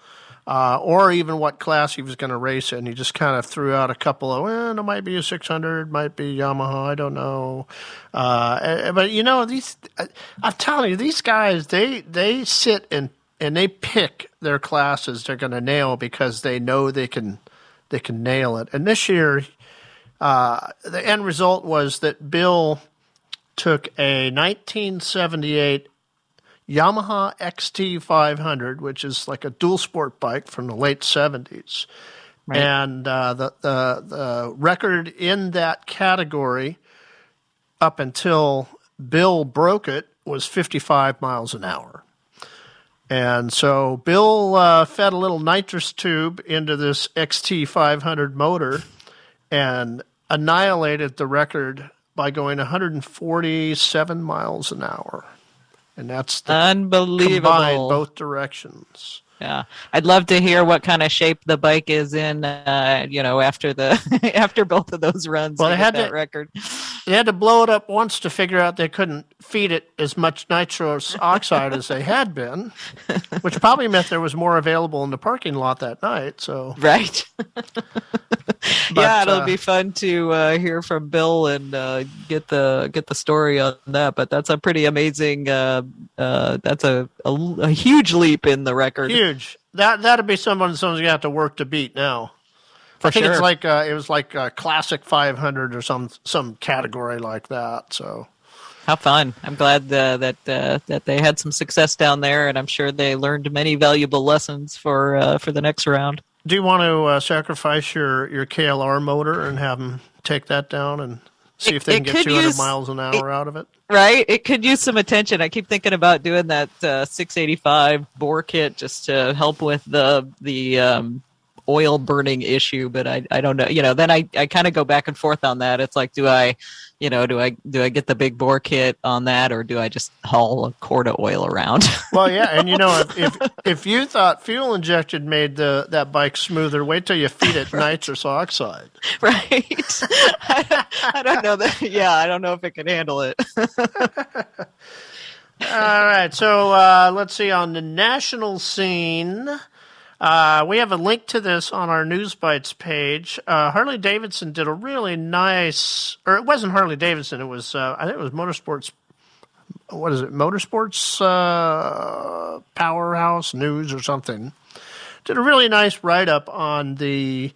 Or even what class he was going to race in. He just kind of threw out a couple of, it might be a 600, might be Yamaha, I don't know. But, I'm telling you, these guys, they sit and they pick their classes they're going to nail because they know they can nail it. And this year, the end result was that Bill took a 1978 Yamaha XT500, which is like a dual sport bike from the late 70s. Right. And the record in that category up until Bill broke it was 55 miles an hour. And so Bill fed a little nitrous tube into this XT500 motor and annihilated the record by going 147 miles an hour. And that's unbelievable. Combined both directions. Yeah, I'd love to hear what kind of shape the bike is in. After both of those runs, well, record. They had to blow it up once to figure out they couldn't feed it as much nitrous oxide as they had been, which probably meant there was more available in the parking lot that night. So right. But, it'll be fun to hear from Bill and get the story on that. But that's a pretty amazing. That's a huge leap in the record. Huge. That'd be someone's gonna have to work to beat now. For I think sure. It's like it was like a classic 500 or some category like that. So. How fun! I'm glad that they had some success down there, and I'm sure they learned many valuable lessons for the next round. Do you want to sacrifice your KLR motor and have them take that down and see if they can get 200 miles an hour out of it? Right? It could use some attention. I keep thinking about doing that 685 bore kit just to help with the oil burning issue, but I don't know. Then I kind of go back and forth on that. It's like, do I get the big bore kit on that, or do I just haul a quart of oil around? Well, yeah, and if you thought fuel injection made that bike smoother, wait till you feed it nitrous oxide. Right. I don't know that. Yeah, I don't know if it can handle it. All right, so let's see on the national scene. We have a link to this on our News Bites page. Harley-Davidson did a really nice – or it wasn't Harley-Davidson. It was I think it was Motorsports – what is it? Motorsports Powerhouse News or something. Did a really nice write-up on the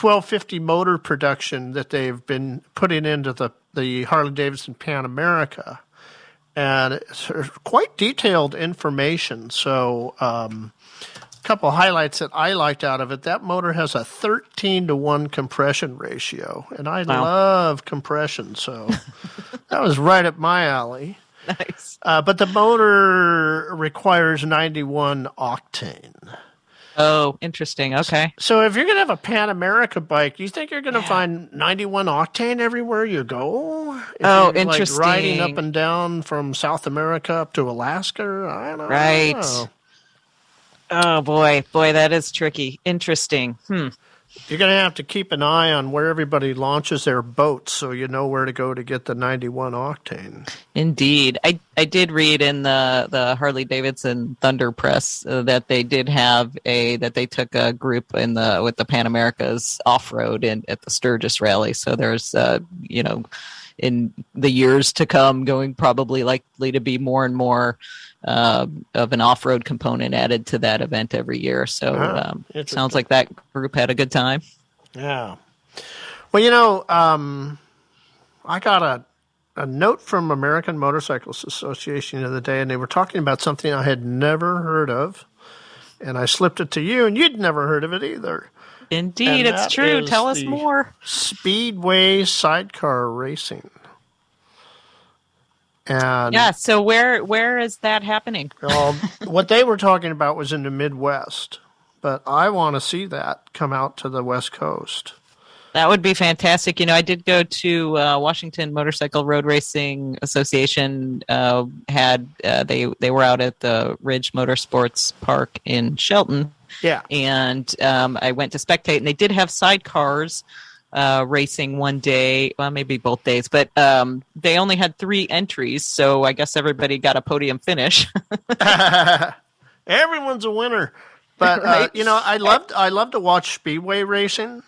1250 motor production that they've been putting into the Harley-Davidson Pan America. And it's quite detailed information. So couple highlights that I liked out of it. That motor has a 13-to-1 compression ratio, and I love compression, so that was right up my alley. Nice. But the motor requires 91 octane. Oh, interesting. Okay. So if you're going to have a Pan America bike, do you think you're going to find 91 octane everywhere you go? Interesting. Like riding up and down from South America up to Alaska? I don't know. Right. Oh, boy, that is tricky. Interesting. You're going to have to keep an eye on where everybody launches their boats so you know where to go to get the 91 octane. Indeed. I did read in the Harley-Davidson Thunder Press that they did have that they took a group with the Pan Americas off-road at the Sturgis rally. So there's, in the years to come, going probably likely to be more and more of an off-road component added to that event every year. So it sounds like that group had a good time. Yeah. Well, I got a note from American Motorcyclists Association the other day, and they were talking about something I had never heard of, and I slipped it to you, and you'd never heard of it either. Indeed, it's true. Tell us more. Speedway sidecar racing. And yeah, so where is that happening? What they were talking about was in the Midwest, but I want to see that come out to the West Coast. That would be fantastic. I did go to Washington Motorcycle Road Racing Association. They were out at the Ridge Motorsports Park in Shelton. Yeah, and I went to spectate, and they did have sidecars racing one day, well, maybe both days, but they only had 3 entries, so I guess everybody got a podium finish. Everyone's a winner, but right? I love to watch speedway racing.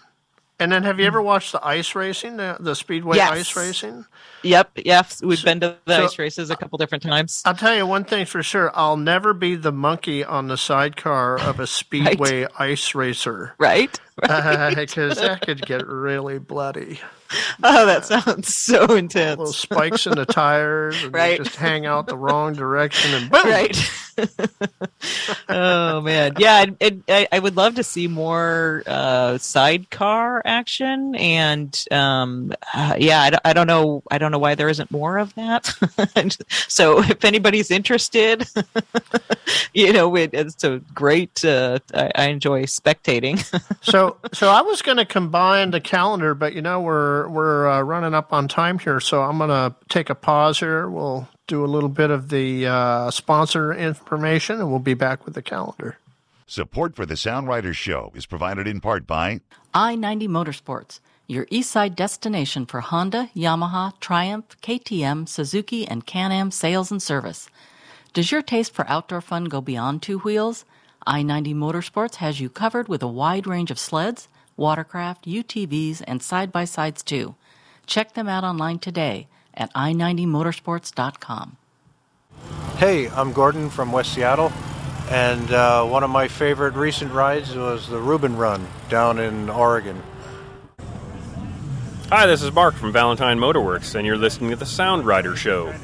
And then, have you ever watched the ice racing, the speedway ice racing? Yep. We've been to the ice races a couple different times. I'll tell you one thing for sure. I'll never be the monkey on the sidecar of a speedway ice racer. Right. Because that could get really bloody. Oh, that sounds so intense. Little spikes in the tires. And you just hang out the wrong direction and boom. Right. Oh, man. Yeah, I would love to see more sidecar action. And, I don't know why there isn't more of that. So if anybody's interested, it's a great, I enjoy spectating. So I was going to combine the calendar, but, we're running up on time here. So I'm going to take a pause here. We'll do a little bit of the sponsor information, and we'll be back with the calendar. Support for the Soundwriters Show is provided in part by I-90 Motorsports, your Eastside destination for Honda, Yamaha, Triumph, KTM, Suzuki, and Can-Am sales and service. Does your taste for outdoor fun go beyond 2 wheels? I-90 Motorsports has you covered with a wide range of sleds, watercraft, UTVs, and side-by-sides, too. Check them out online today at i90motorsports.com. Hey, I'm Gordon from West Seattle, and one of my favorite recent rides was the Reuben Run down in Oregon. Hi, this is Mark from Valentine Motorworks, and you're listening to the Soundwriter Show.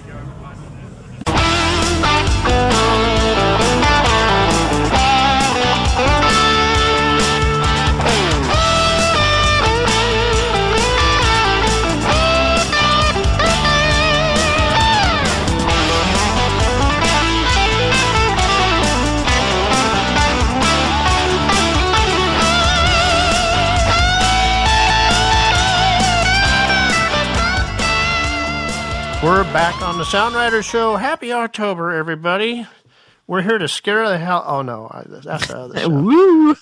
We're back on the Soundwriters Show. Happy October, everybody. We're here to scare the hell... Oh, no. That's the other show. Woo!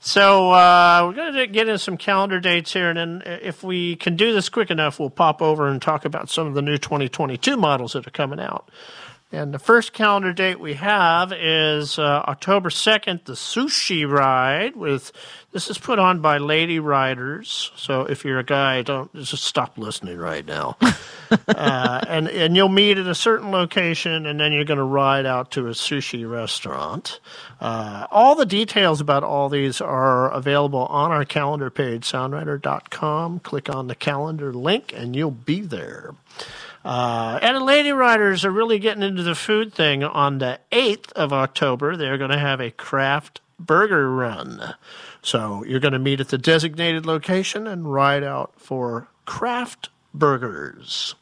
So we're going to get in some calendar dates here, and then if we can do this quick enough, we'll pop over and talk about some of the new 2022 models that are coming out. And the first calendar date we have is October 2nd, the Sushi Ride. This is put on by Lady Riders. So if you're a guy, don't just stop listening right now. and you'll meet at a certain location, and then you're going to ride out to a sushi restaurant. All the details about all these are available on our calendar page, soundwriter.com. Click on the calendar link, and you'll be there. And Lady Riders are really getting into the food thing. On the 8th of October, they're going to have a craft burger run. So you're going to meet at the designated location and ride out for craft burgers.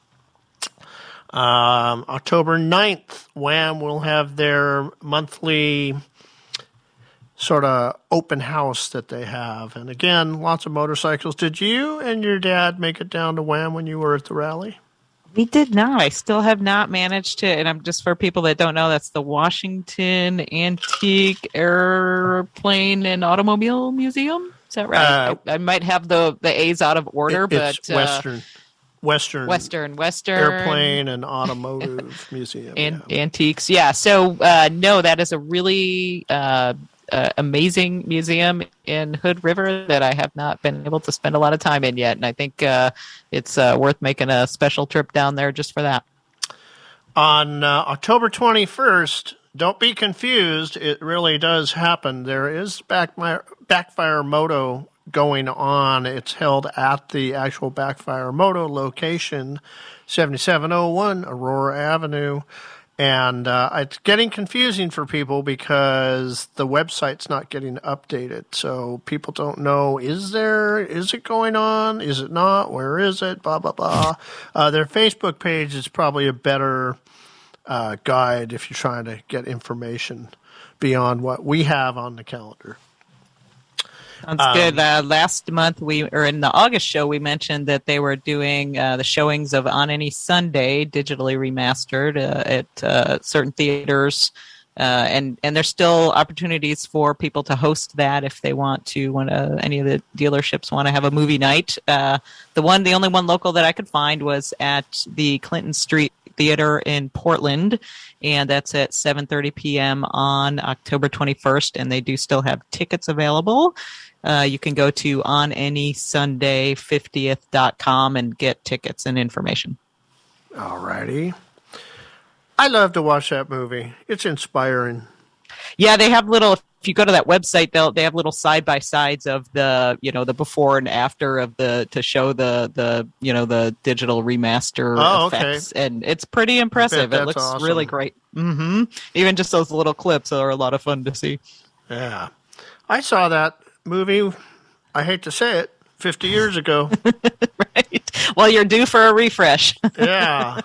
October 9th, Wham! Will have their monthly sort of open house that they have. And again, lots of motorcycles. Did you and your dad make it down to Wham! When you were at the rally? We did not. I still have not managed to, and I'm just for people that don't know, that's the Washington Antique Airplane and Automobile Museum. Is that right? I might have the A's out of order, but it's Western Airplane and Automotive Museum and Antiques. Yeah. So no, that is a really amazing museum in Hood River that I have not been able to spend a lot of time in yet, and I think it's worth making a special trip down there just for that. On October 21st, don't be confused, it really does happen. There is Backfire Moto going on. It's held at the actual Backfire Moto location, 7701 Aurora Avenue. And it's getting confusing for people because the website's not getting updated. So people don't know, is it going on? Is it not? Where is it? Blah, blah, blah. Their Facebook page is probably a better guide if you're trying to get information beyond what we have on the calendar. Sounds good. Last month, in the August show, we mentioned that they were doing the showings of On Any Sunday, digitally remastered at certain theaters. And there's still opportunities for people to host that if they want to, when any of the dealerships want to have a movie night. The only one local that I could find was at the Clinton Street Theater in Portland, and that's at 7:30 p.m. on October 21st, and they do still have tickets available. You can go to onanysunday50th.com and get tickets and information. All righty. I love to watch that movie. It's inspiring. Yeah, they have if you go to that website, they have little side-by-sides of the before and after to show the digital remaster effects. Okay. And it's pretty impressive. It looks awesome. Really great. Mm-hmm. Even just those little clips are a lot of fun to see. Yeah. I saw that movie, I hate to say it, 50 years ago. Right. Well, you're due for a refresh. Yeah.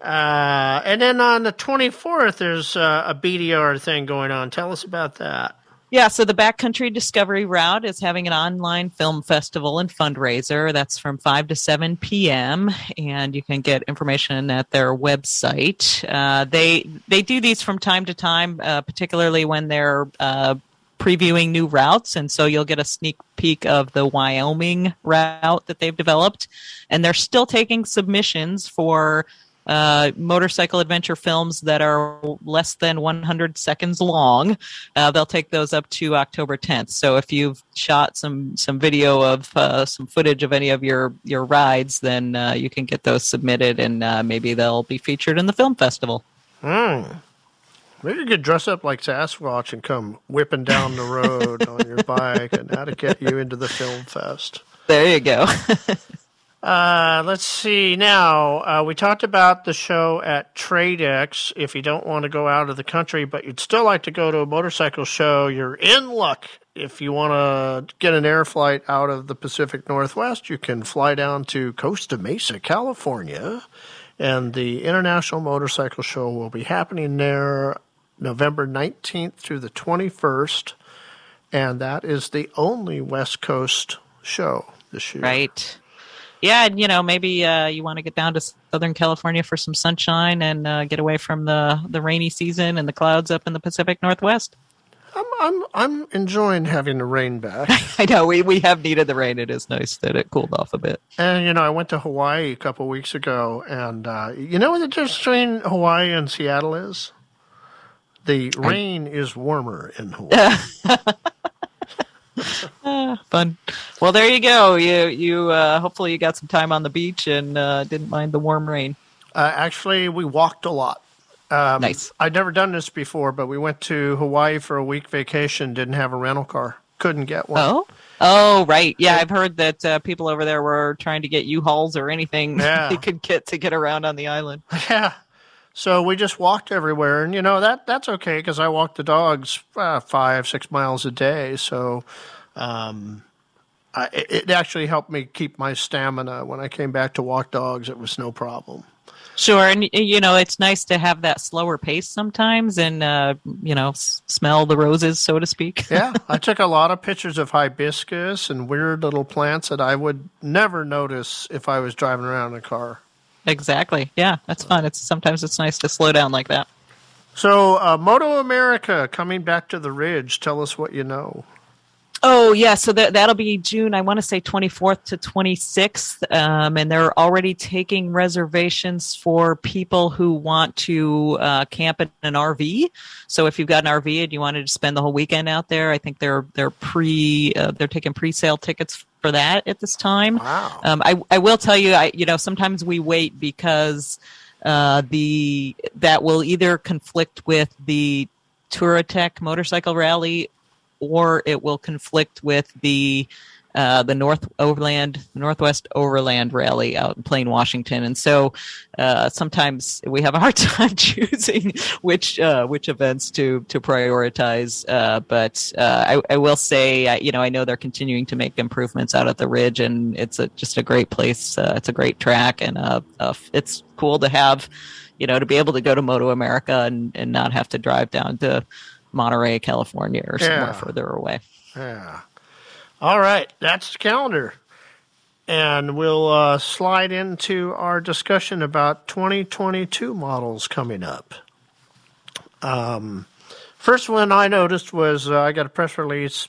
And then on the 24th, there's a BDR thing going on. Tell us about that. Yeah, so the Backcountry Discovery Route is having an online film festival and fundraiser. That's from 5 to 7 p.m., and you can get information at their website. They do these from time to time, particularly when they're previewing new routes, and so you'll get a sneak peek of the Wyoming route that they've developed. And they're still taking submissions for motorcycle adventure films that are less than 100 seconds long. They'll take those up to October 10th. So if you've shot some video of some footage of any of your rides, then you can get those submitted, and maybe they'll be featured in the film festival. Maybe you could dress up like Sasquatch and come whipping down the road on your bike, and that'll get you into the film fest. There you go. Let's see now. We talked about the show at TradeX. If you don't want to go out of the country, but you'd still like to go to a motorcycle show, you're in luck. If you want to get an air flight out of the Pacific Northwest, you can fly down to Costa Mesa, California, and the International Motorcycle Show will be happening there November 19th through the 21st, and that is the only West Coast show this year. Right. Yeah, and maybe you want to get down to Southern California for some sunshine and get away from the rainy season and the clouds up in the Pacific Northwest. I'm enjoying having the rain back. I know we have needed the rain. It is nice that it cooled off a bit. And I went to Hawaii a couple weeks ago, and you know what the difference between Hawaii and Seattle is? The rain is warmer in Hawaii. Fun. Well, there you go. You hopefully you got some time on the beach and didn't mind the warm rain. Actually, we walked a lot. Nice. I'd never done this before, but we went to Hawaii for a week vacation. Didn't have a rental car. Couldn't get one. Oh, right. Yeah, I've heard that people over there were trying to get U-Hauls or anything they could get to get around on the island. Yeah. So we just walked everywhere, and that's okay because I walk the dogs 5-6 miles a day. So it actually helped me keep my stamina. When I came back to walk dogs, it was no problem. Sure, and it's nice to have that slower pace sometimes, and smell the roses, so to speak. Yeah, I took a lot of pictures of hibiscus and weird little plants that I would never notice if I was driving around in a car. Exactly. Yeah, that's fun. Sometimes it's nice to slow down like that. So, Moto America, coming back to the Ridge, tell us what you know. Oh, yeah. So that'll be June, I want to say 24th to 26th. And they're already taking reservations for people who want to camp in an RV. So if you've got an RV and you wanted to spend the whole weekend out there, I think they're taking pre-sale tickets for that at this time. Wow. I will tell you, sometimes we wait because that will either conflict with the Touratech motorcycle rally, or it will conflict with the Northwest Overland Rally out in Plain, Washington, and so sometimes we have a hard time choosing which events to prioritize. But I will say, I know they're continuing to make improvements out at the Ridge, and it's just a great place. It's a great track, and it's cool to have, to be able to go to Moto America and not have to drive down to Monterey, California, or somewhere further away. Yeah. All right, that's the calendar. And we'll slide into our discussion about 2022 models coming up. First one I noticed was I got a press release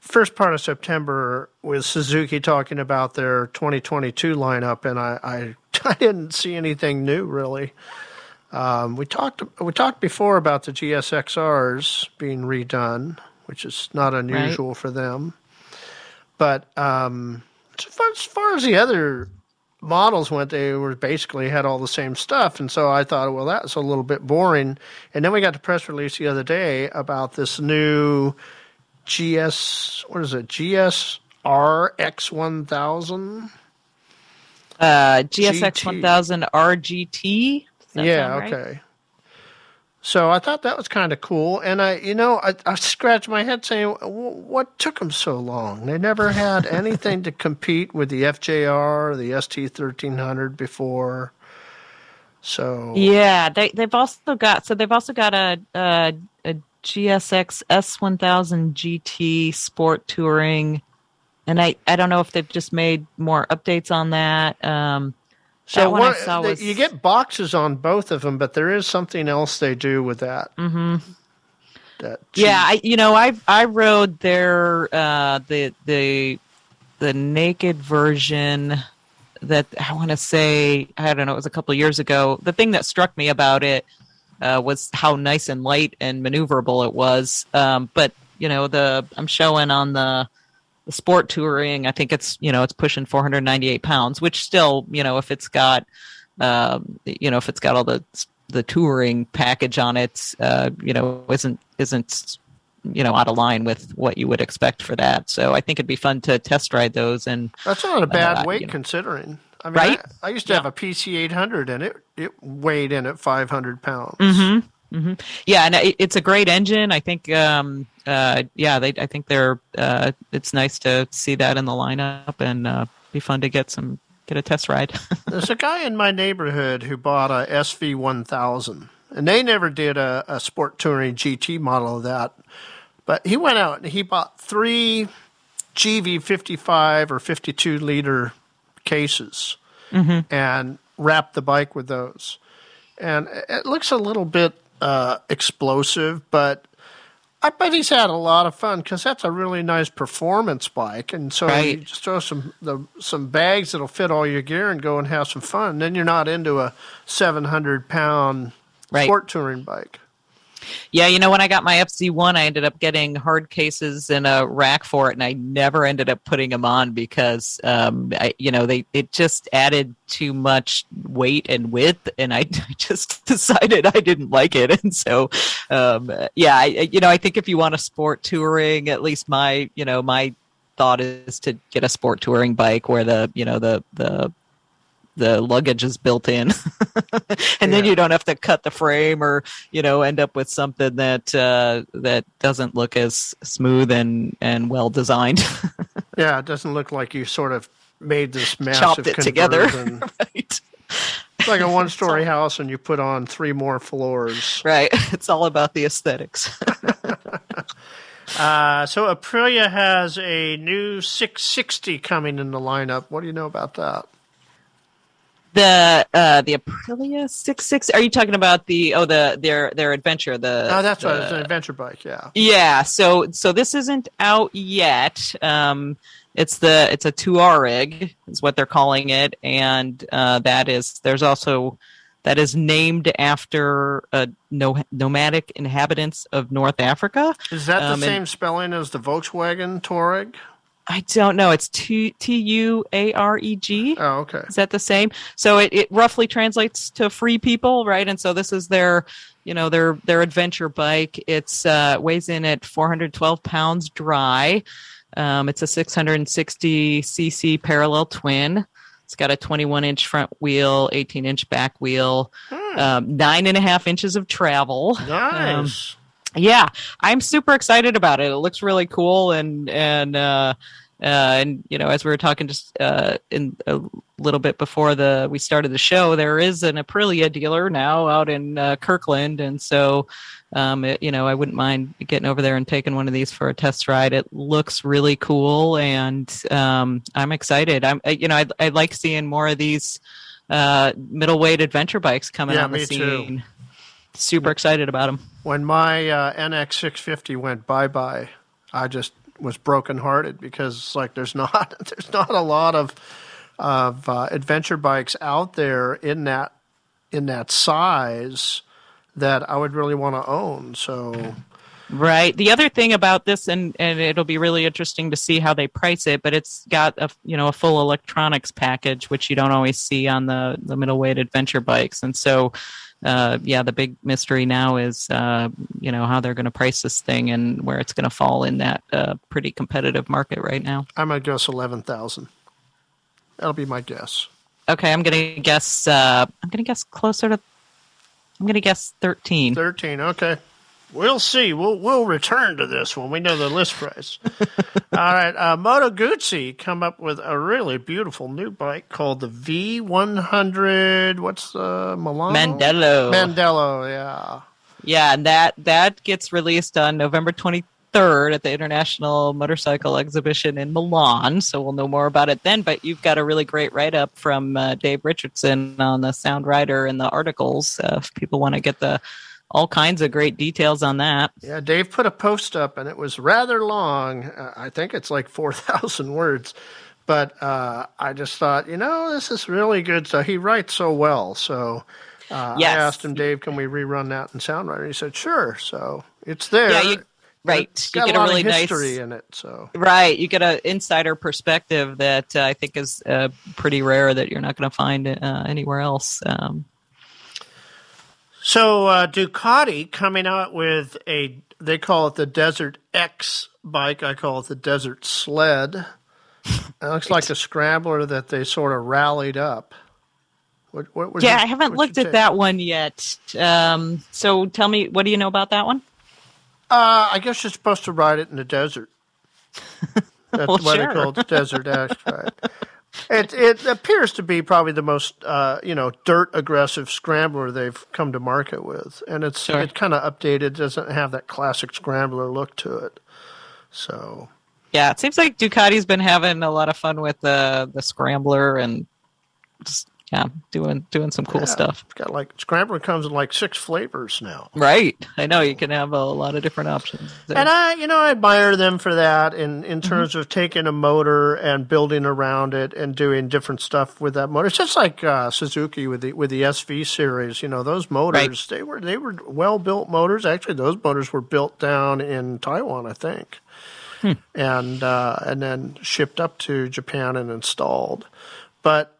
first part of September with Suzuki talking about their 2022 lineup, and I didn't see anything new, really. We talked before about the GSXRs being redone, which is not unusual for them. But as far as the other models went, they were basically had all the same stuff. And so I thought, well, that's a little bit boring. And then we got the press release the other day about this new GSRX 1000? GSX 1000 RGT? Yeah, right? Okay. So I thought that was kind of cool. And I scratched my head saying, what took them so long? They never had anything to compete with the FJR or the ST 1300 before. So yeah, they've also got a GSX S1000 GT Sport Touring. And I don't know if they've just made more updates on that. So you get boxes on both of them, but there is something else they do with that. Mm-hmm. I rode their the naked version that I want to say, I don't know, it was a couple of years ago. The thing that struck me about it was how nice and light and maneuverable it was. I'm showing on the Sport Touring, I think it's pushing 498 pounds, which still, if it's got all the touring package on it, isn't out of line with what you would expect for that. So I think it'd be fun to test ride those. And that's not a bad weight considering. I mean, right? I used to have a PC 800 and it weighed in at 500 pounds. Mm-hmm. Mm-hmm. Yeah, and it's a great engine. I think. I think they're. It's nice to see that in the lineup, and be fun to get a test ride. There's a guy in my neighborhood who bought a SV1000, and they never did a Sport Touring GT model of that. But he went out and he bought 3 GV55 or 52 liter cases, mm-hmm. and wrapped the bike with those. And it looks a little bit explosive, but I bet he's had a lot of fun because that's a really nice performance bike, and so you just throw some bags that'll fit all your gear and go and have some fun. And then you're not into a 700-pound Sport Touring bike. Yeah, when I got my FC1, I ended up getting hard cases in a rack for it, and I never ended up putting them on because it just added too much weight and width, and I just decided I didn't like it. And so, I think if you want a Sport Touring, at least my thought is to get a Sport Touring bike where the luggage is built in, and then you don't have to cut the frame or, end up with something that doesn't look as smooth and well designed. Yeah. It doesn't look like you sort of made this massive chopped it together. Right. It's like a one-story house and you put on 3 more floors. Right. It's all about the aesthetics. So Aprilia has a new 660 coming in the lineup. What do you know about that? The Aprilia 66. Are you talking about their adventure? That's right. It's an adventure bike. Yeah. Yeah. So this isn't out yet. It's a 2R rig is what they're calling it, and that is named after nomadic inhabitants of North Africa. Is that the same spelling as the Volkswagen Touareg? I don't know. It's Tuareg. Oh, okay. Is that the same? So it roughly translates to free people, right? And so this is their adventure bike. It's weighs in at 412 pounds dry. It's a 660 cc parallel twin. It's got a 21-inch front wheel, 18-inch back wheel, 9.5 inches of travel. Nice. Yeah, I'm super excited about it. It looks really cool, and as we were talking just in a little bit before we started the show, there is an Aprilia dealer now out in Kirkland, and so I wouldn't mind getting over there and taking one of these for a test ride. It looks really cool, and I'm excited. I like seeing more of these middleweight adventure bikes coming on the scene. Too. Super excited about them. When my NX 650 went bye-bye, I just was brokenhearted because it's like there's not a lot of adventure bikes out there in that size that I would really want to own. So right. The other thing about this, and it'll be really interesting to see how they price it, but it's got a full electronics package, which you don't always see on the middleweight adventure bikes, and so. The big mystery now is, how they're going to price this thing and where it's going to fall in that pretty competitive market right now. I'm going to guess $11,000. That'll be my guess. Okay, I'm going to guess. I'm going to guess $13,000. $13,000. Okay, we'll see. We'll return to this when we know the list price. All right, Moto Guzzi come up with a really beautiful new bike called the V100. What's the Milano? Mandello, yeah. Yeah, and that gets released on November 23rd at the International Motorcycle Exhibition in Milan, so we'll know more about it then. But you've got a really great write-up from Dave Richardson on the Sound Rider and the articles. If people want to get all kinds of great details on that. Yeah, Dave put a post up, and it was rather long. I think it's like 4,000 words. But I just thought, this is really good. So he writes so well. So yes. I asked him, Dave, can we rerun that in Soundwriter? He said, sure. So it's there. Yeah, right. It's got a lot of history in it. So. Right. You get an insider perspective that I think is pretty rare that you're not going to find anywhere else. So Ducati coming out with they call it the Desert X bike. I call it the Desert Sled. It looks like a scrambler that they sort of rallied up. I haven't looked at that one yet. So tell me, what do you know about that one? I guess you're supposed to ride it in the desert. That's why they call it the Desert X, right? It appears to be probably the most dirt aggressive scrambler they've come to market with, and it's kind of updated. Doesn't have that classic scrambler look to it. So yeah, it seems like Ducati's been having a lot of fun with the scrambler and just doing some cool stuff. It's got scrambler comes in 6 flavors now. Right, I know you can have a lot of different options there. And I admire them for that in terms of taking a motor and building around it and doing different stuff with that motor. It's just like Suzuki with the SV series. Those motors, right. they were well built motors. Actually, those motors were built down in Taiwan, I think, and then shipped up to Japan and installed. But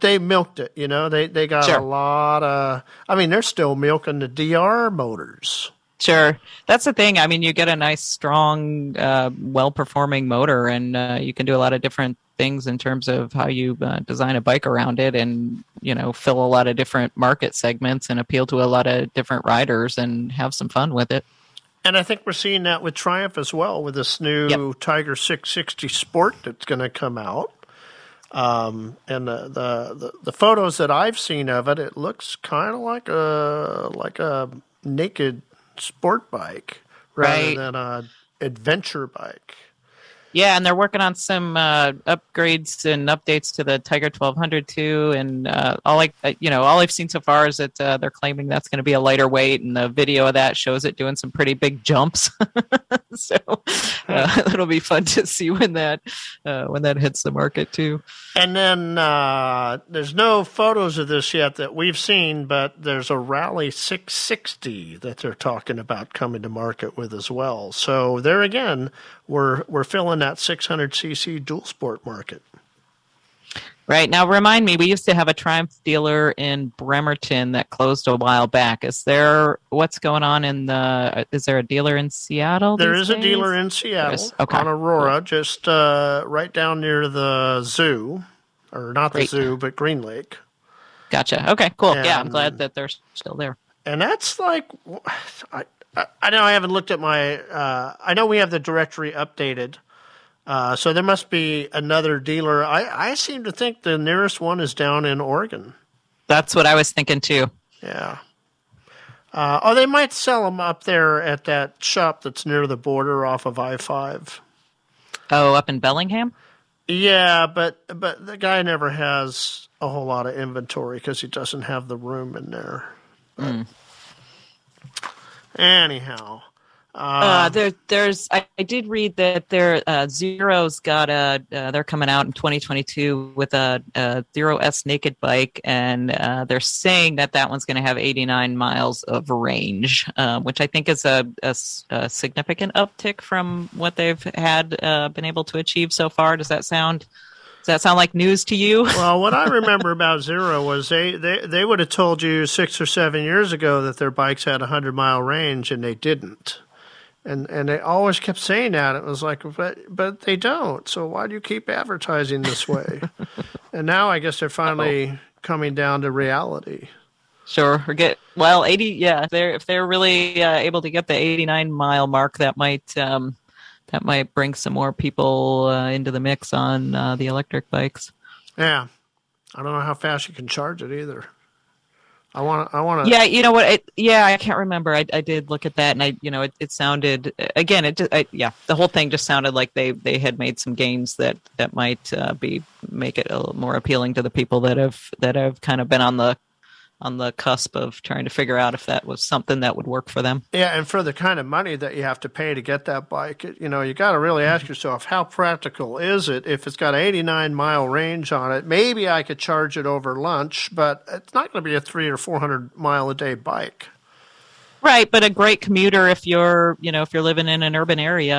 they milked it, They got a lot of. I mean, they're still milking the DR motors. Sure, that's the thing. I mean, you get a nice, strong, well-performing motor, and you can do a lot of different things in terms of how you design a bike around it, and fill a lot of different market segments and appeal to a lot of different riders, and have some fun with it. And I think we're seeing that with Triumph as well, with this new Tiger 660 Sport that's going to come out. And the photos that I've seen of it, it looks kind of like a naked sport bike rather than an adventure bike. Yeah, and they're working on some upgrades and updates to the Tiger 1200 too. And all I've seen so far is that they're claiming that's going to be a lighter weight, and the video of that shows it doing some pretty big jumps. So it'll be fun to see when that hits the market too. And then there's no photos of this yet that we've seen, but there's a Rally 660 that they're talking about coming to market with as well. So there again, we're filling that 600cc dual sport market. Right. Now, remind me, we used to have a Triumph dealer in Bremerton that closed a while back. What's going on is there a dealer in Seattle? There is a dealer in Seattle on Aurora, just right down near the zoo, or not the zoo, but Green Lake. Gotcha. Okay, cool. And, yeah, I'm glad that they're still there. And that's like, I know I haven't looked at my, I know we have the directory updated. So there must be another dealer. I seem to think the nearest one is down in Oregon. That's what I was thinking too. Yeah. They might sell them up there at that shop that's near the border off of I-5. Oh, up in Bellingham? Yeah, but the guy never has a whole lot of inventory because he doesn't have the room in there. Anyhow. I did read that their Zero's got they're coming out in 2022 with a Zero S naked bike, and they're saying that one's going to have 89 miles of range, which I think is a significant uptick from what they've had been able to achieve so far. Does that sound like news to you? Well, what I remember about Zero was they would have told you 6 or 7 years ago that their bikes had 100-mile range, and they didn't. And they always kept saying that. It was like, but they don't. So why do you keep advertising this way? And now I guess they're finally coming down to reality. Sure. Well, 80. Yeah. If they're really able to get the 89-mile mark, that might bring some more people into the mix on the electric bikes. Yeah. I don't know how fast you can charge it either. I want to. Yeah, you know what? I can't remember. I did look at that, and it sounded again. The whole thing just sounded like they had made some gains that might make it a little more appealing to the people that have kind of been on the cusp of trying to figure out if that was something that would work for them. Yeah, and for the kind of money that you have to pay to get that bike, you got to really ask yourself, how practical is it if it's got an 89-mile range on it? Maybe I could charge it over lunch, but it's not going to be a 300- or 400-mile-a-day bike. Right, but a great commuter if you're living in an urban area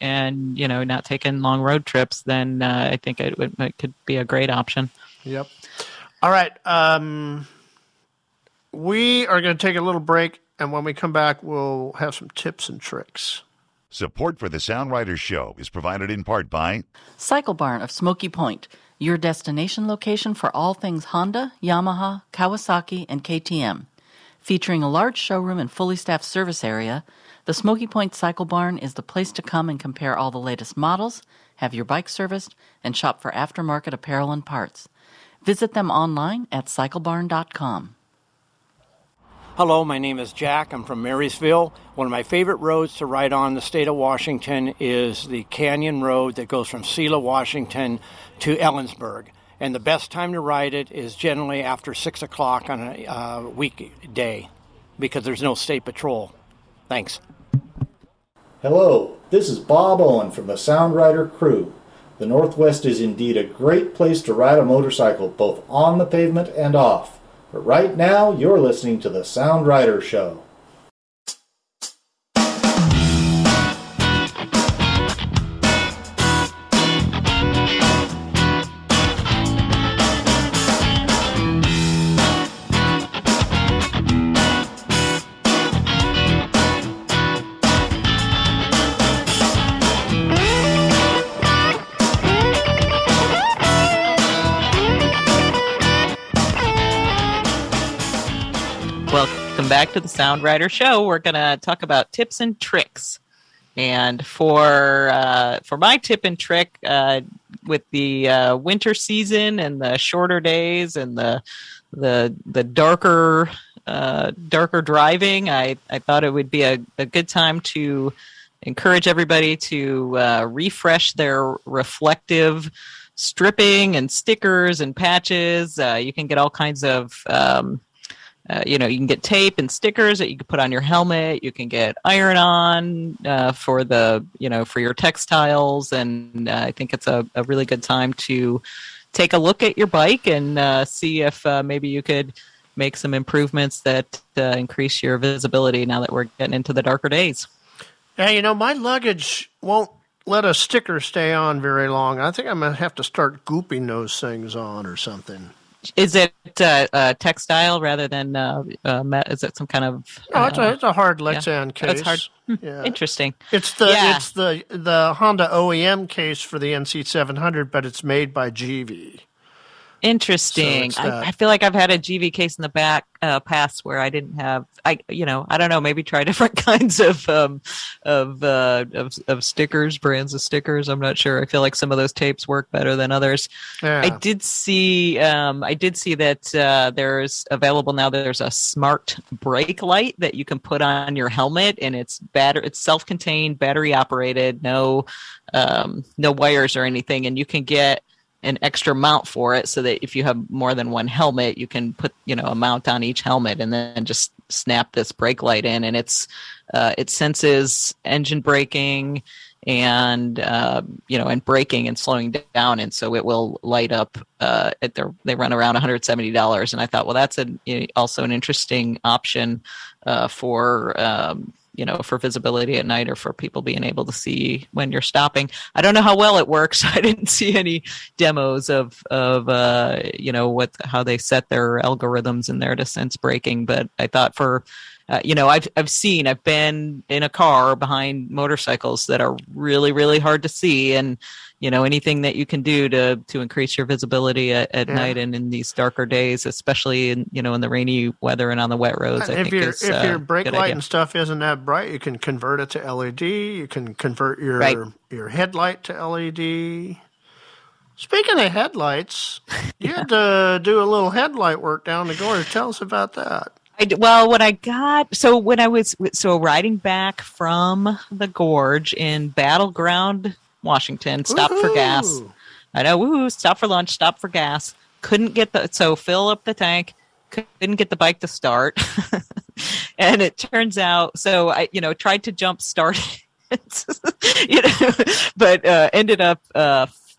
and not taking long road trips, then I think it could be a great option. Yep. All right. We are going to take a little break, and when we come back, we'll have some tips and tricks. Support for the Sound Riders Show is provided in part by Cycle Barn of Smoky Point, your destination location for all things Honda, Yamaha, Kawasaki, and KTM. Featuring a large showroom and fully staffed service area, the Smoky Point Cycle Barn is the place to come and compare all the latest models, have your bike serviced, and shop for aftermarket apparel and parts. Visit them online at cyclebarn.com. Hello, my name is Jack. I'm from Marysville. One of my favorite roads to ride on in the state of Washington is the Canyon Road that goes from Selah, Washington to Ellensburg. And the best time to ride it is generally after 6 o'clock on a weekday because there's no state patrol. Thanks. Hello, this is Bob Owen from the Sound Rider crew. The Northwest is indeed a great place to ride a motorcycle, both on the pavement and off. But right now, you're listening to The Sound Rider Show. Back to the Sound Rider Show. We're going to talk about tips and tricks. And for my tip and trick, with the winter season and the shorter days and the darker driving, I thought it would be a good time to encourage everybody to refresh their reflective stripping and stickers and patches. You can get all kinds of, you can get tape and stickers that you can put on your helmet. You can get iron-on for your textiles. And I think it's a really good time to take a look at your bike and see if maybe you could make some improvements that increase your visibility now that we're getting into the darker days. Yeah, my luggage won't let a sticker stay on very long. I think I'm going to have to start gooping those things on or something. Is it textile rather than is it some kind of? No, it's a hard Lexan case. It's hard. Yeah. Interesting. It's the Honda OEM case for the NC700, but it's made by GV. Interesting. So I feel like I've had a GV case in the back past where I didn't have. I don't know. Maybe try different kinds of stickers, brands of stickers. I'm not sure. I feel like some of those tapes work better than others. Yeah. I did see that there's available now. There's a smart brake light that you can put on your helmet, and it's self-contained, battery operated, no wires or anything, and you can get an extra mount for it so that if you have more than one helmet, you can put, a mount on each helmet and then just snap this brake light in. And it senses engine braking and braking and slowing down. And so it will light up, they run around $170. And I thought, well, that's also an interesting option for visibility at night or for people being able to see when you're stopping. I don't know how well it works. I didn't see any demos of how they set their algorithms in there to sense braking. But I thought I've been in a car behind motorcycles that are really, really hard to see. And, anything that you can do to increase your visibility at night and in these darker days, especially in the rainy weather and on the wet roads. And if your brake light and stuff isn't that bright, you can convert it to LED. You can convert your headlight to LED. Speaking of headlights, you had to do a little headlight work down the gorge. Tell us about that. When I was riding back from the gorge in Battleground, Washington, stopped for gas. I know, woohoo, stopped for lunch, stopped for gas. Fill up the tank, couldn't get the bike to start. And it turns out, so I, tried to jump start it, but ended up,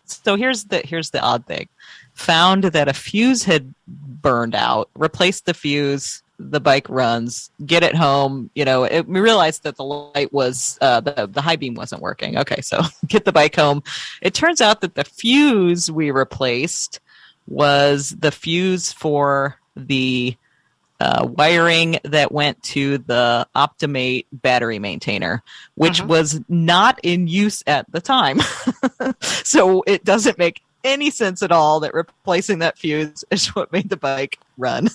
so here's the odd thing. Found that a fuse had burned out, replaced the fuse, the bike runs, get it home. We realized that the light was, the high beam wasn't working. Okay, so get the bike home. It turns out that the fuse we replaced was the fuse for the wiring that went to the Optimate battery maintainer, which was not in use at the time. So it doesn't make any sense at all that replacing that fuse is what made the bike run.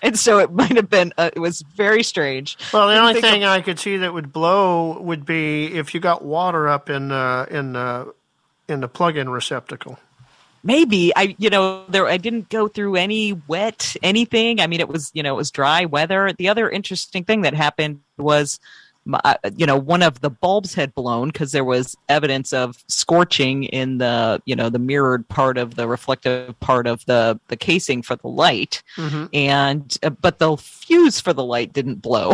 And so it might have been, it was very strange. Well, the only thing I could see that would blow would be if you got water up in the plug-in receptacle. Maybe I didn't go through any wet anything. I mean, it was dry weather. The other interesting thing that happened was one of the bulbs had blown because there was evidence of scorching in the mirrored part of the reflective part of the casing for the light, and but the fuse for the light didn't blow.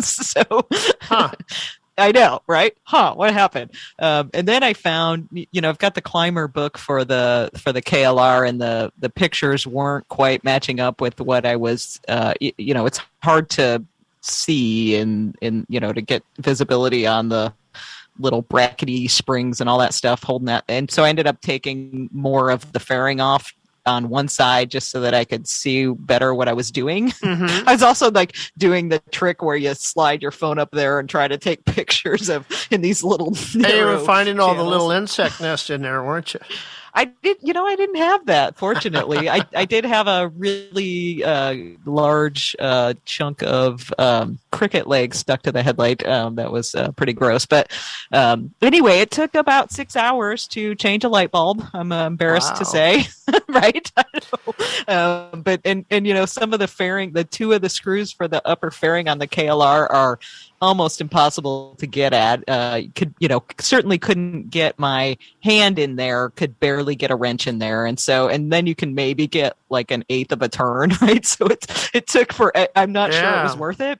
So, I know, right? What happened? And then I found, I've got the climber book for the KLR, and the pictures weren't quite matching up with what I was. It's hard to see and to get visibility on the little brackety springs and all that stuff holding that. And so I ended up taking more of the fairing off on one side just so that I could see better what I was doing. I was also like doing the trick where you slide your phone up there and try to take pictures of in these little you were finding channels. All the little insect nests in there, weren't you? I did, I didn't have that, fortunately. I did have a really large chunk of cricket leg stuck to the headlight. That was pretty gross. But anyway, it took about 6 hours to change a light bulb. I'm embarrassed to say, right? I know. But some of the fairing, the two of the screws for the upper fairing on the KLR are almost impossible to get at. Certainly couldn't get my hand in there, could barely get a wrench in there. And then you can maybe get like an eighth of a turn, right? So it took for, I'm not sure it was worth it,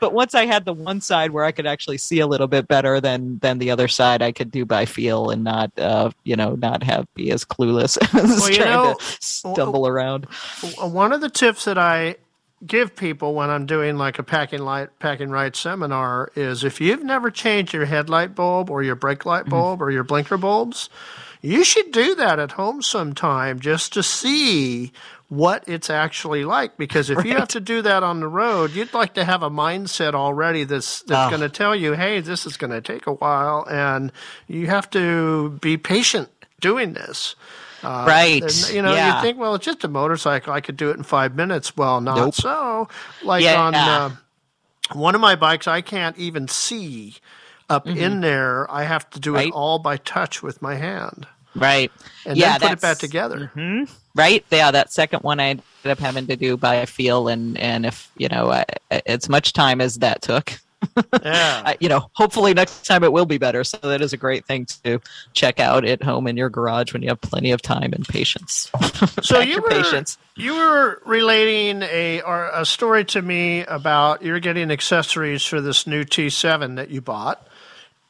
but once I had the one side where I could actually see a little bit better than the other side, I could do by feel and not be as clueless as trying to stumble around. One of the tips that I give people when I'm doing like a pack and ride seminar is if you've never changed your headlight bulb or your brake light bulb or your blinker bulbs, you should do that at home sometime just to see what it's actually like. Because if you have to do that on the road, you'd like to have a mindset already that's going to tell you, hey, this is going to take a while and you have to be patient doing this. Right. And, you think, well, it's just a motorcycle. I could do it in 5 minutes. Well, not nope. So. Like on one of my bikes, I can't even see up in there. I have to do it all by touch with my hand. Right. And then put it back together. Mm-hmm. Right. Yeah, that second one I ended up having to do by feel. And if, as much time as that took. Yeah. Hopefully next time it will be better. So that is a great thing to check out at home in your garage when you have plenty of time and patience. So you were relating a story to me about you're getting accessories for this new T7 that you bought.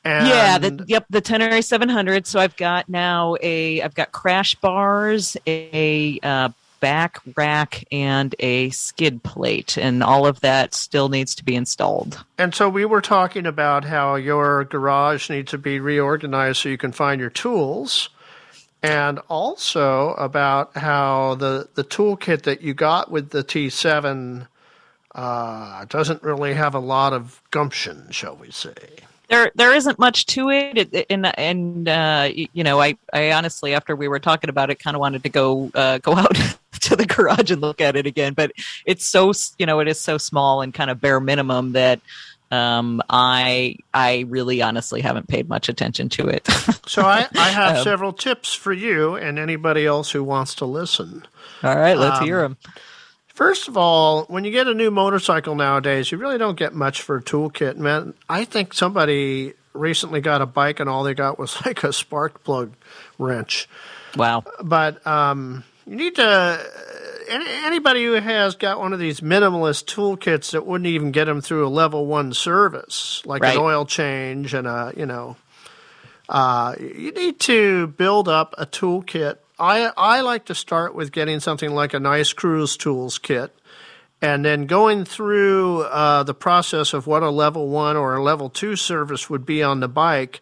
And the Tenere 700. So I've got now I've got crash bars, a back rack and a skid plate, and all of that still needs to be installed. And so we were talking about how your garage needs to be reorganized so you can find your tools, and also about how the toolkit that you got with the T7 doesn't really have a lot of gumption, shall we say. There isn't much to it, I honestly, after we were talking about it, kind of wanted to go out to the garage and look at it again. But it's so, it is so small and kind of bare minimum that I really honestly haven't paid much attention to it. So I have several tips for you and anybody else who wants to listen. All right, let's hear them. First of all, when you get a new motorcycle nowadays, you really don't get much for a toolkit. Man, I think somebody recently got a bike and all they got was like a spark plug wrench. Wow. But you need to – anybody who has got one of these minimalist toolkits that wouldn't even get them through a level 1 service, like an oil change and you need to build up a toolkit. I like to start with getting something like a nice cruise tools kit and then going through the process of what a level 1 or a level 2 service would be on the bike.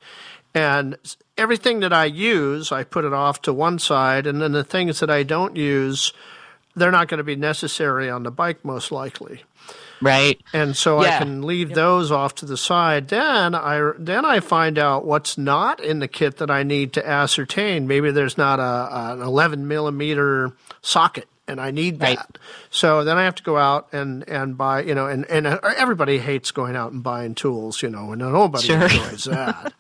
And everything that I use, I put it off to one side, and then the things that I don't use, they're not going to be necessary on the bike most likely. Right. And so I can leave those off to the side. Then I find out what's not in the kit that I need to ascertain. Maybe there's not an 11 millimeter socket and I need that. Right. So then I have to go out and buy, and everybody hates going out and buying tools, and nobody enjoys that.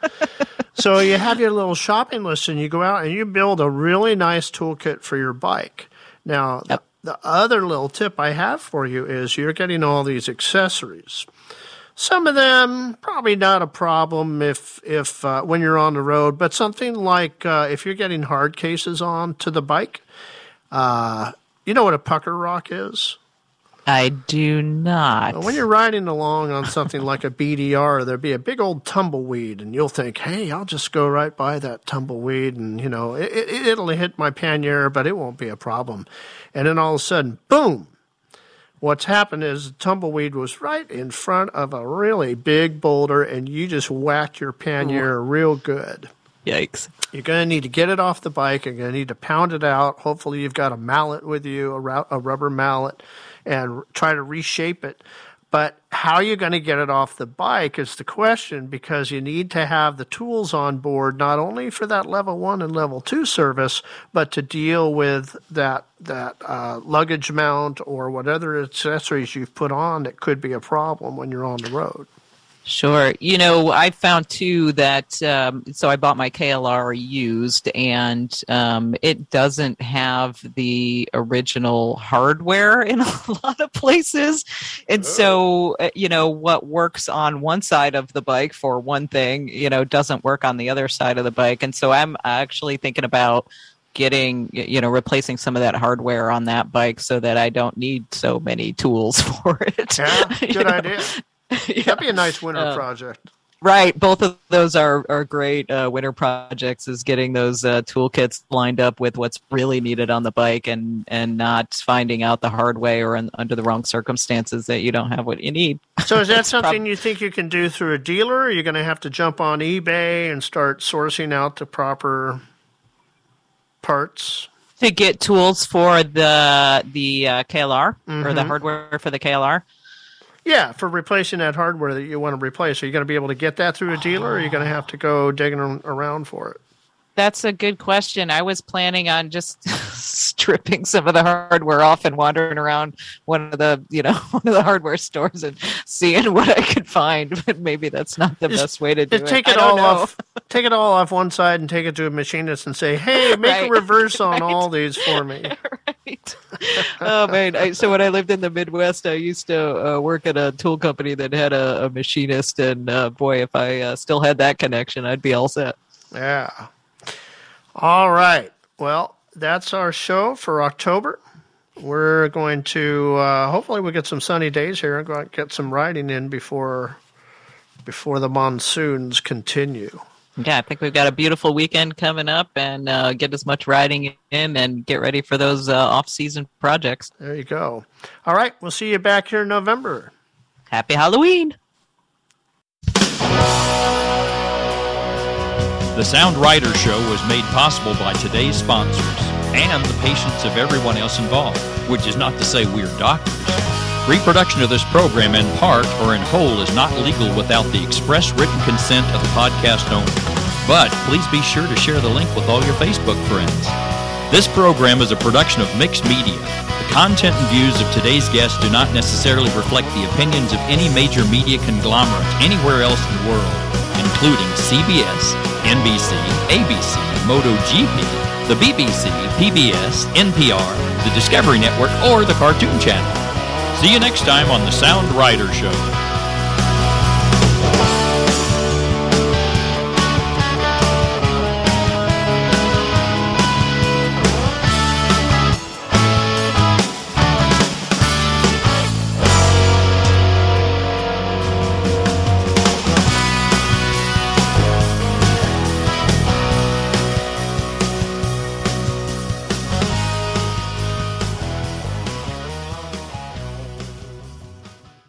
So you have your little shopping list and you go out and you build a really nice toolkit for your bike. Now, the other little tip I have for you is you're getting all these accessories. Some of them probably not a problem if when you're on the road, but something like if you're getting hard cases onto the bike, you know what a pucker rock is? I do not. When you're riding along on something like a BDR, there'd be a big old tumbleweed, and you'll think, hey, I'll just go right by that tumbleweed, and, it'll hit my pannier, but it won't be a problem. And then all of a sudden, boom, what's happened is the tumbleweed was right in front of a really big boulder, and you just whacked your pannier real good. Yikes. You're going to need to get it off the bike. You're going to need to pound it out. Hopefully you've got a mallet with you, a rubber mallet, and try to reshape it. But how you're going to get it off the bike is the question, because you need to have the tools on board not only for that level 1 and level 2 service, but to deal with that luggage mount or whatever accessories you've put on that could be a problem when you're on the road. Sure. You know, I found too that, so I bought my KLR used, and it doesn't have the original hardware in a lot of places. And so, you know, what works on one side of the bike for one thing, you know, doesn't work on the other side of the bike. And so I'm actually thinking about getting, you know, replacing some of that hardware on that bike so that I don't need so many tools for it. Yeah, good idea. Yeah. That'd be a nice winter project. Right. Both of those are great winter projects, is getting those toolkits lined up with what's really needed on the bike, and not finding out the hard way or under the wrong circumstances that you don't have what you need. So is that something you think you can do through a dealer? Or you're going to have to jump on eBay and start sourcing out the proper parts? To get tools for the KLR, mm-hmm. or the hardware for the KLR? Yeah, for replacing that hardware that you want to replace. Are you going to be able to get that through a dealer, or are you going to have to go digging around for it? That's a good question. I was planning on just stripping some of the hardware off and wandering around one of the hardware stores and seeing what I could find, but maybe that's not the best way to do it. Take it all off one side and take it to a machinist and say, "Hey, make a reverse on all these for me." Right. Oh man! So when I lived in the Midwest, I used to work at a tool company that had a machinist, and boy, if I still had that connection, I'd be all set. Yeah. All right. Well, that's our show for October. We're going to hopefully we'll get some sunny days here and go out and get some riding in before the monsoons continue. Yeah, I think we've got a beautiful weekend coming up, and get as much riding in and get ready for those off-season projects. There you go. All right, we'll see you back here in November. Happy Halloween. The Sound Rider Show was made possible by today's sponsors and the patience of everyone else involved, which is not to say we're doctors. Reproduction of this program in part or in whole is not legal without the express written consent of the podcast owner. But please be sure to share the link with all your Facebook friends. This program is a production of Mixed Media. The content and views of today's guests do not necessarily reflect the opinions of any major media conglomerate anywhere else in the world, including CBS, NBC, ABC, MotoGP, the BBC, PBS, NPR, the Discovery Network, or the Cartoon Channel. See you next time on The Sound Rider Show.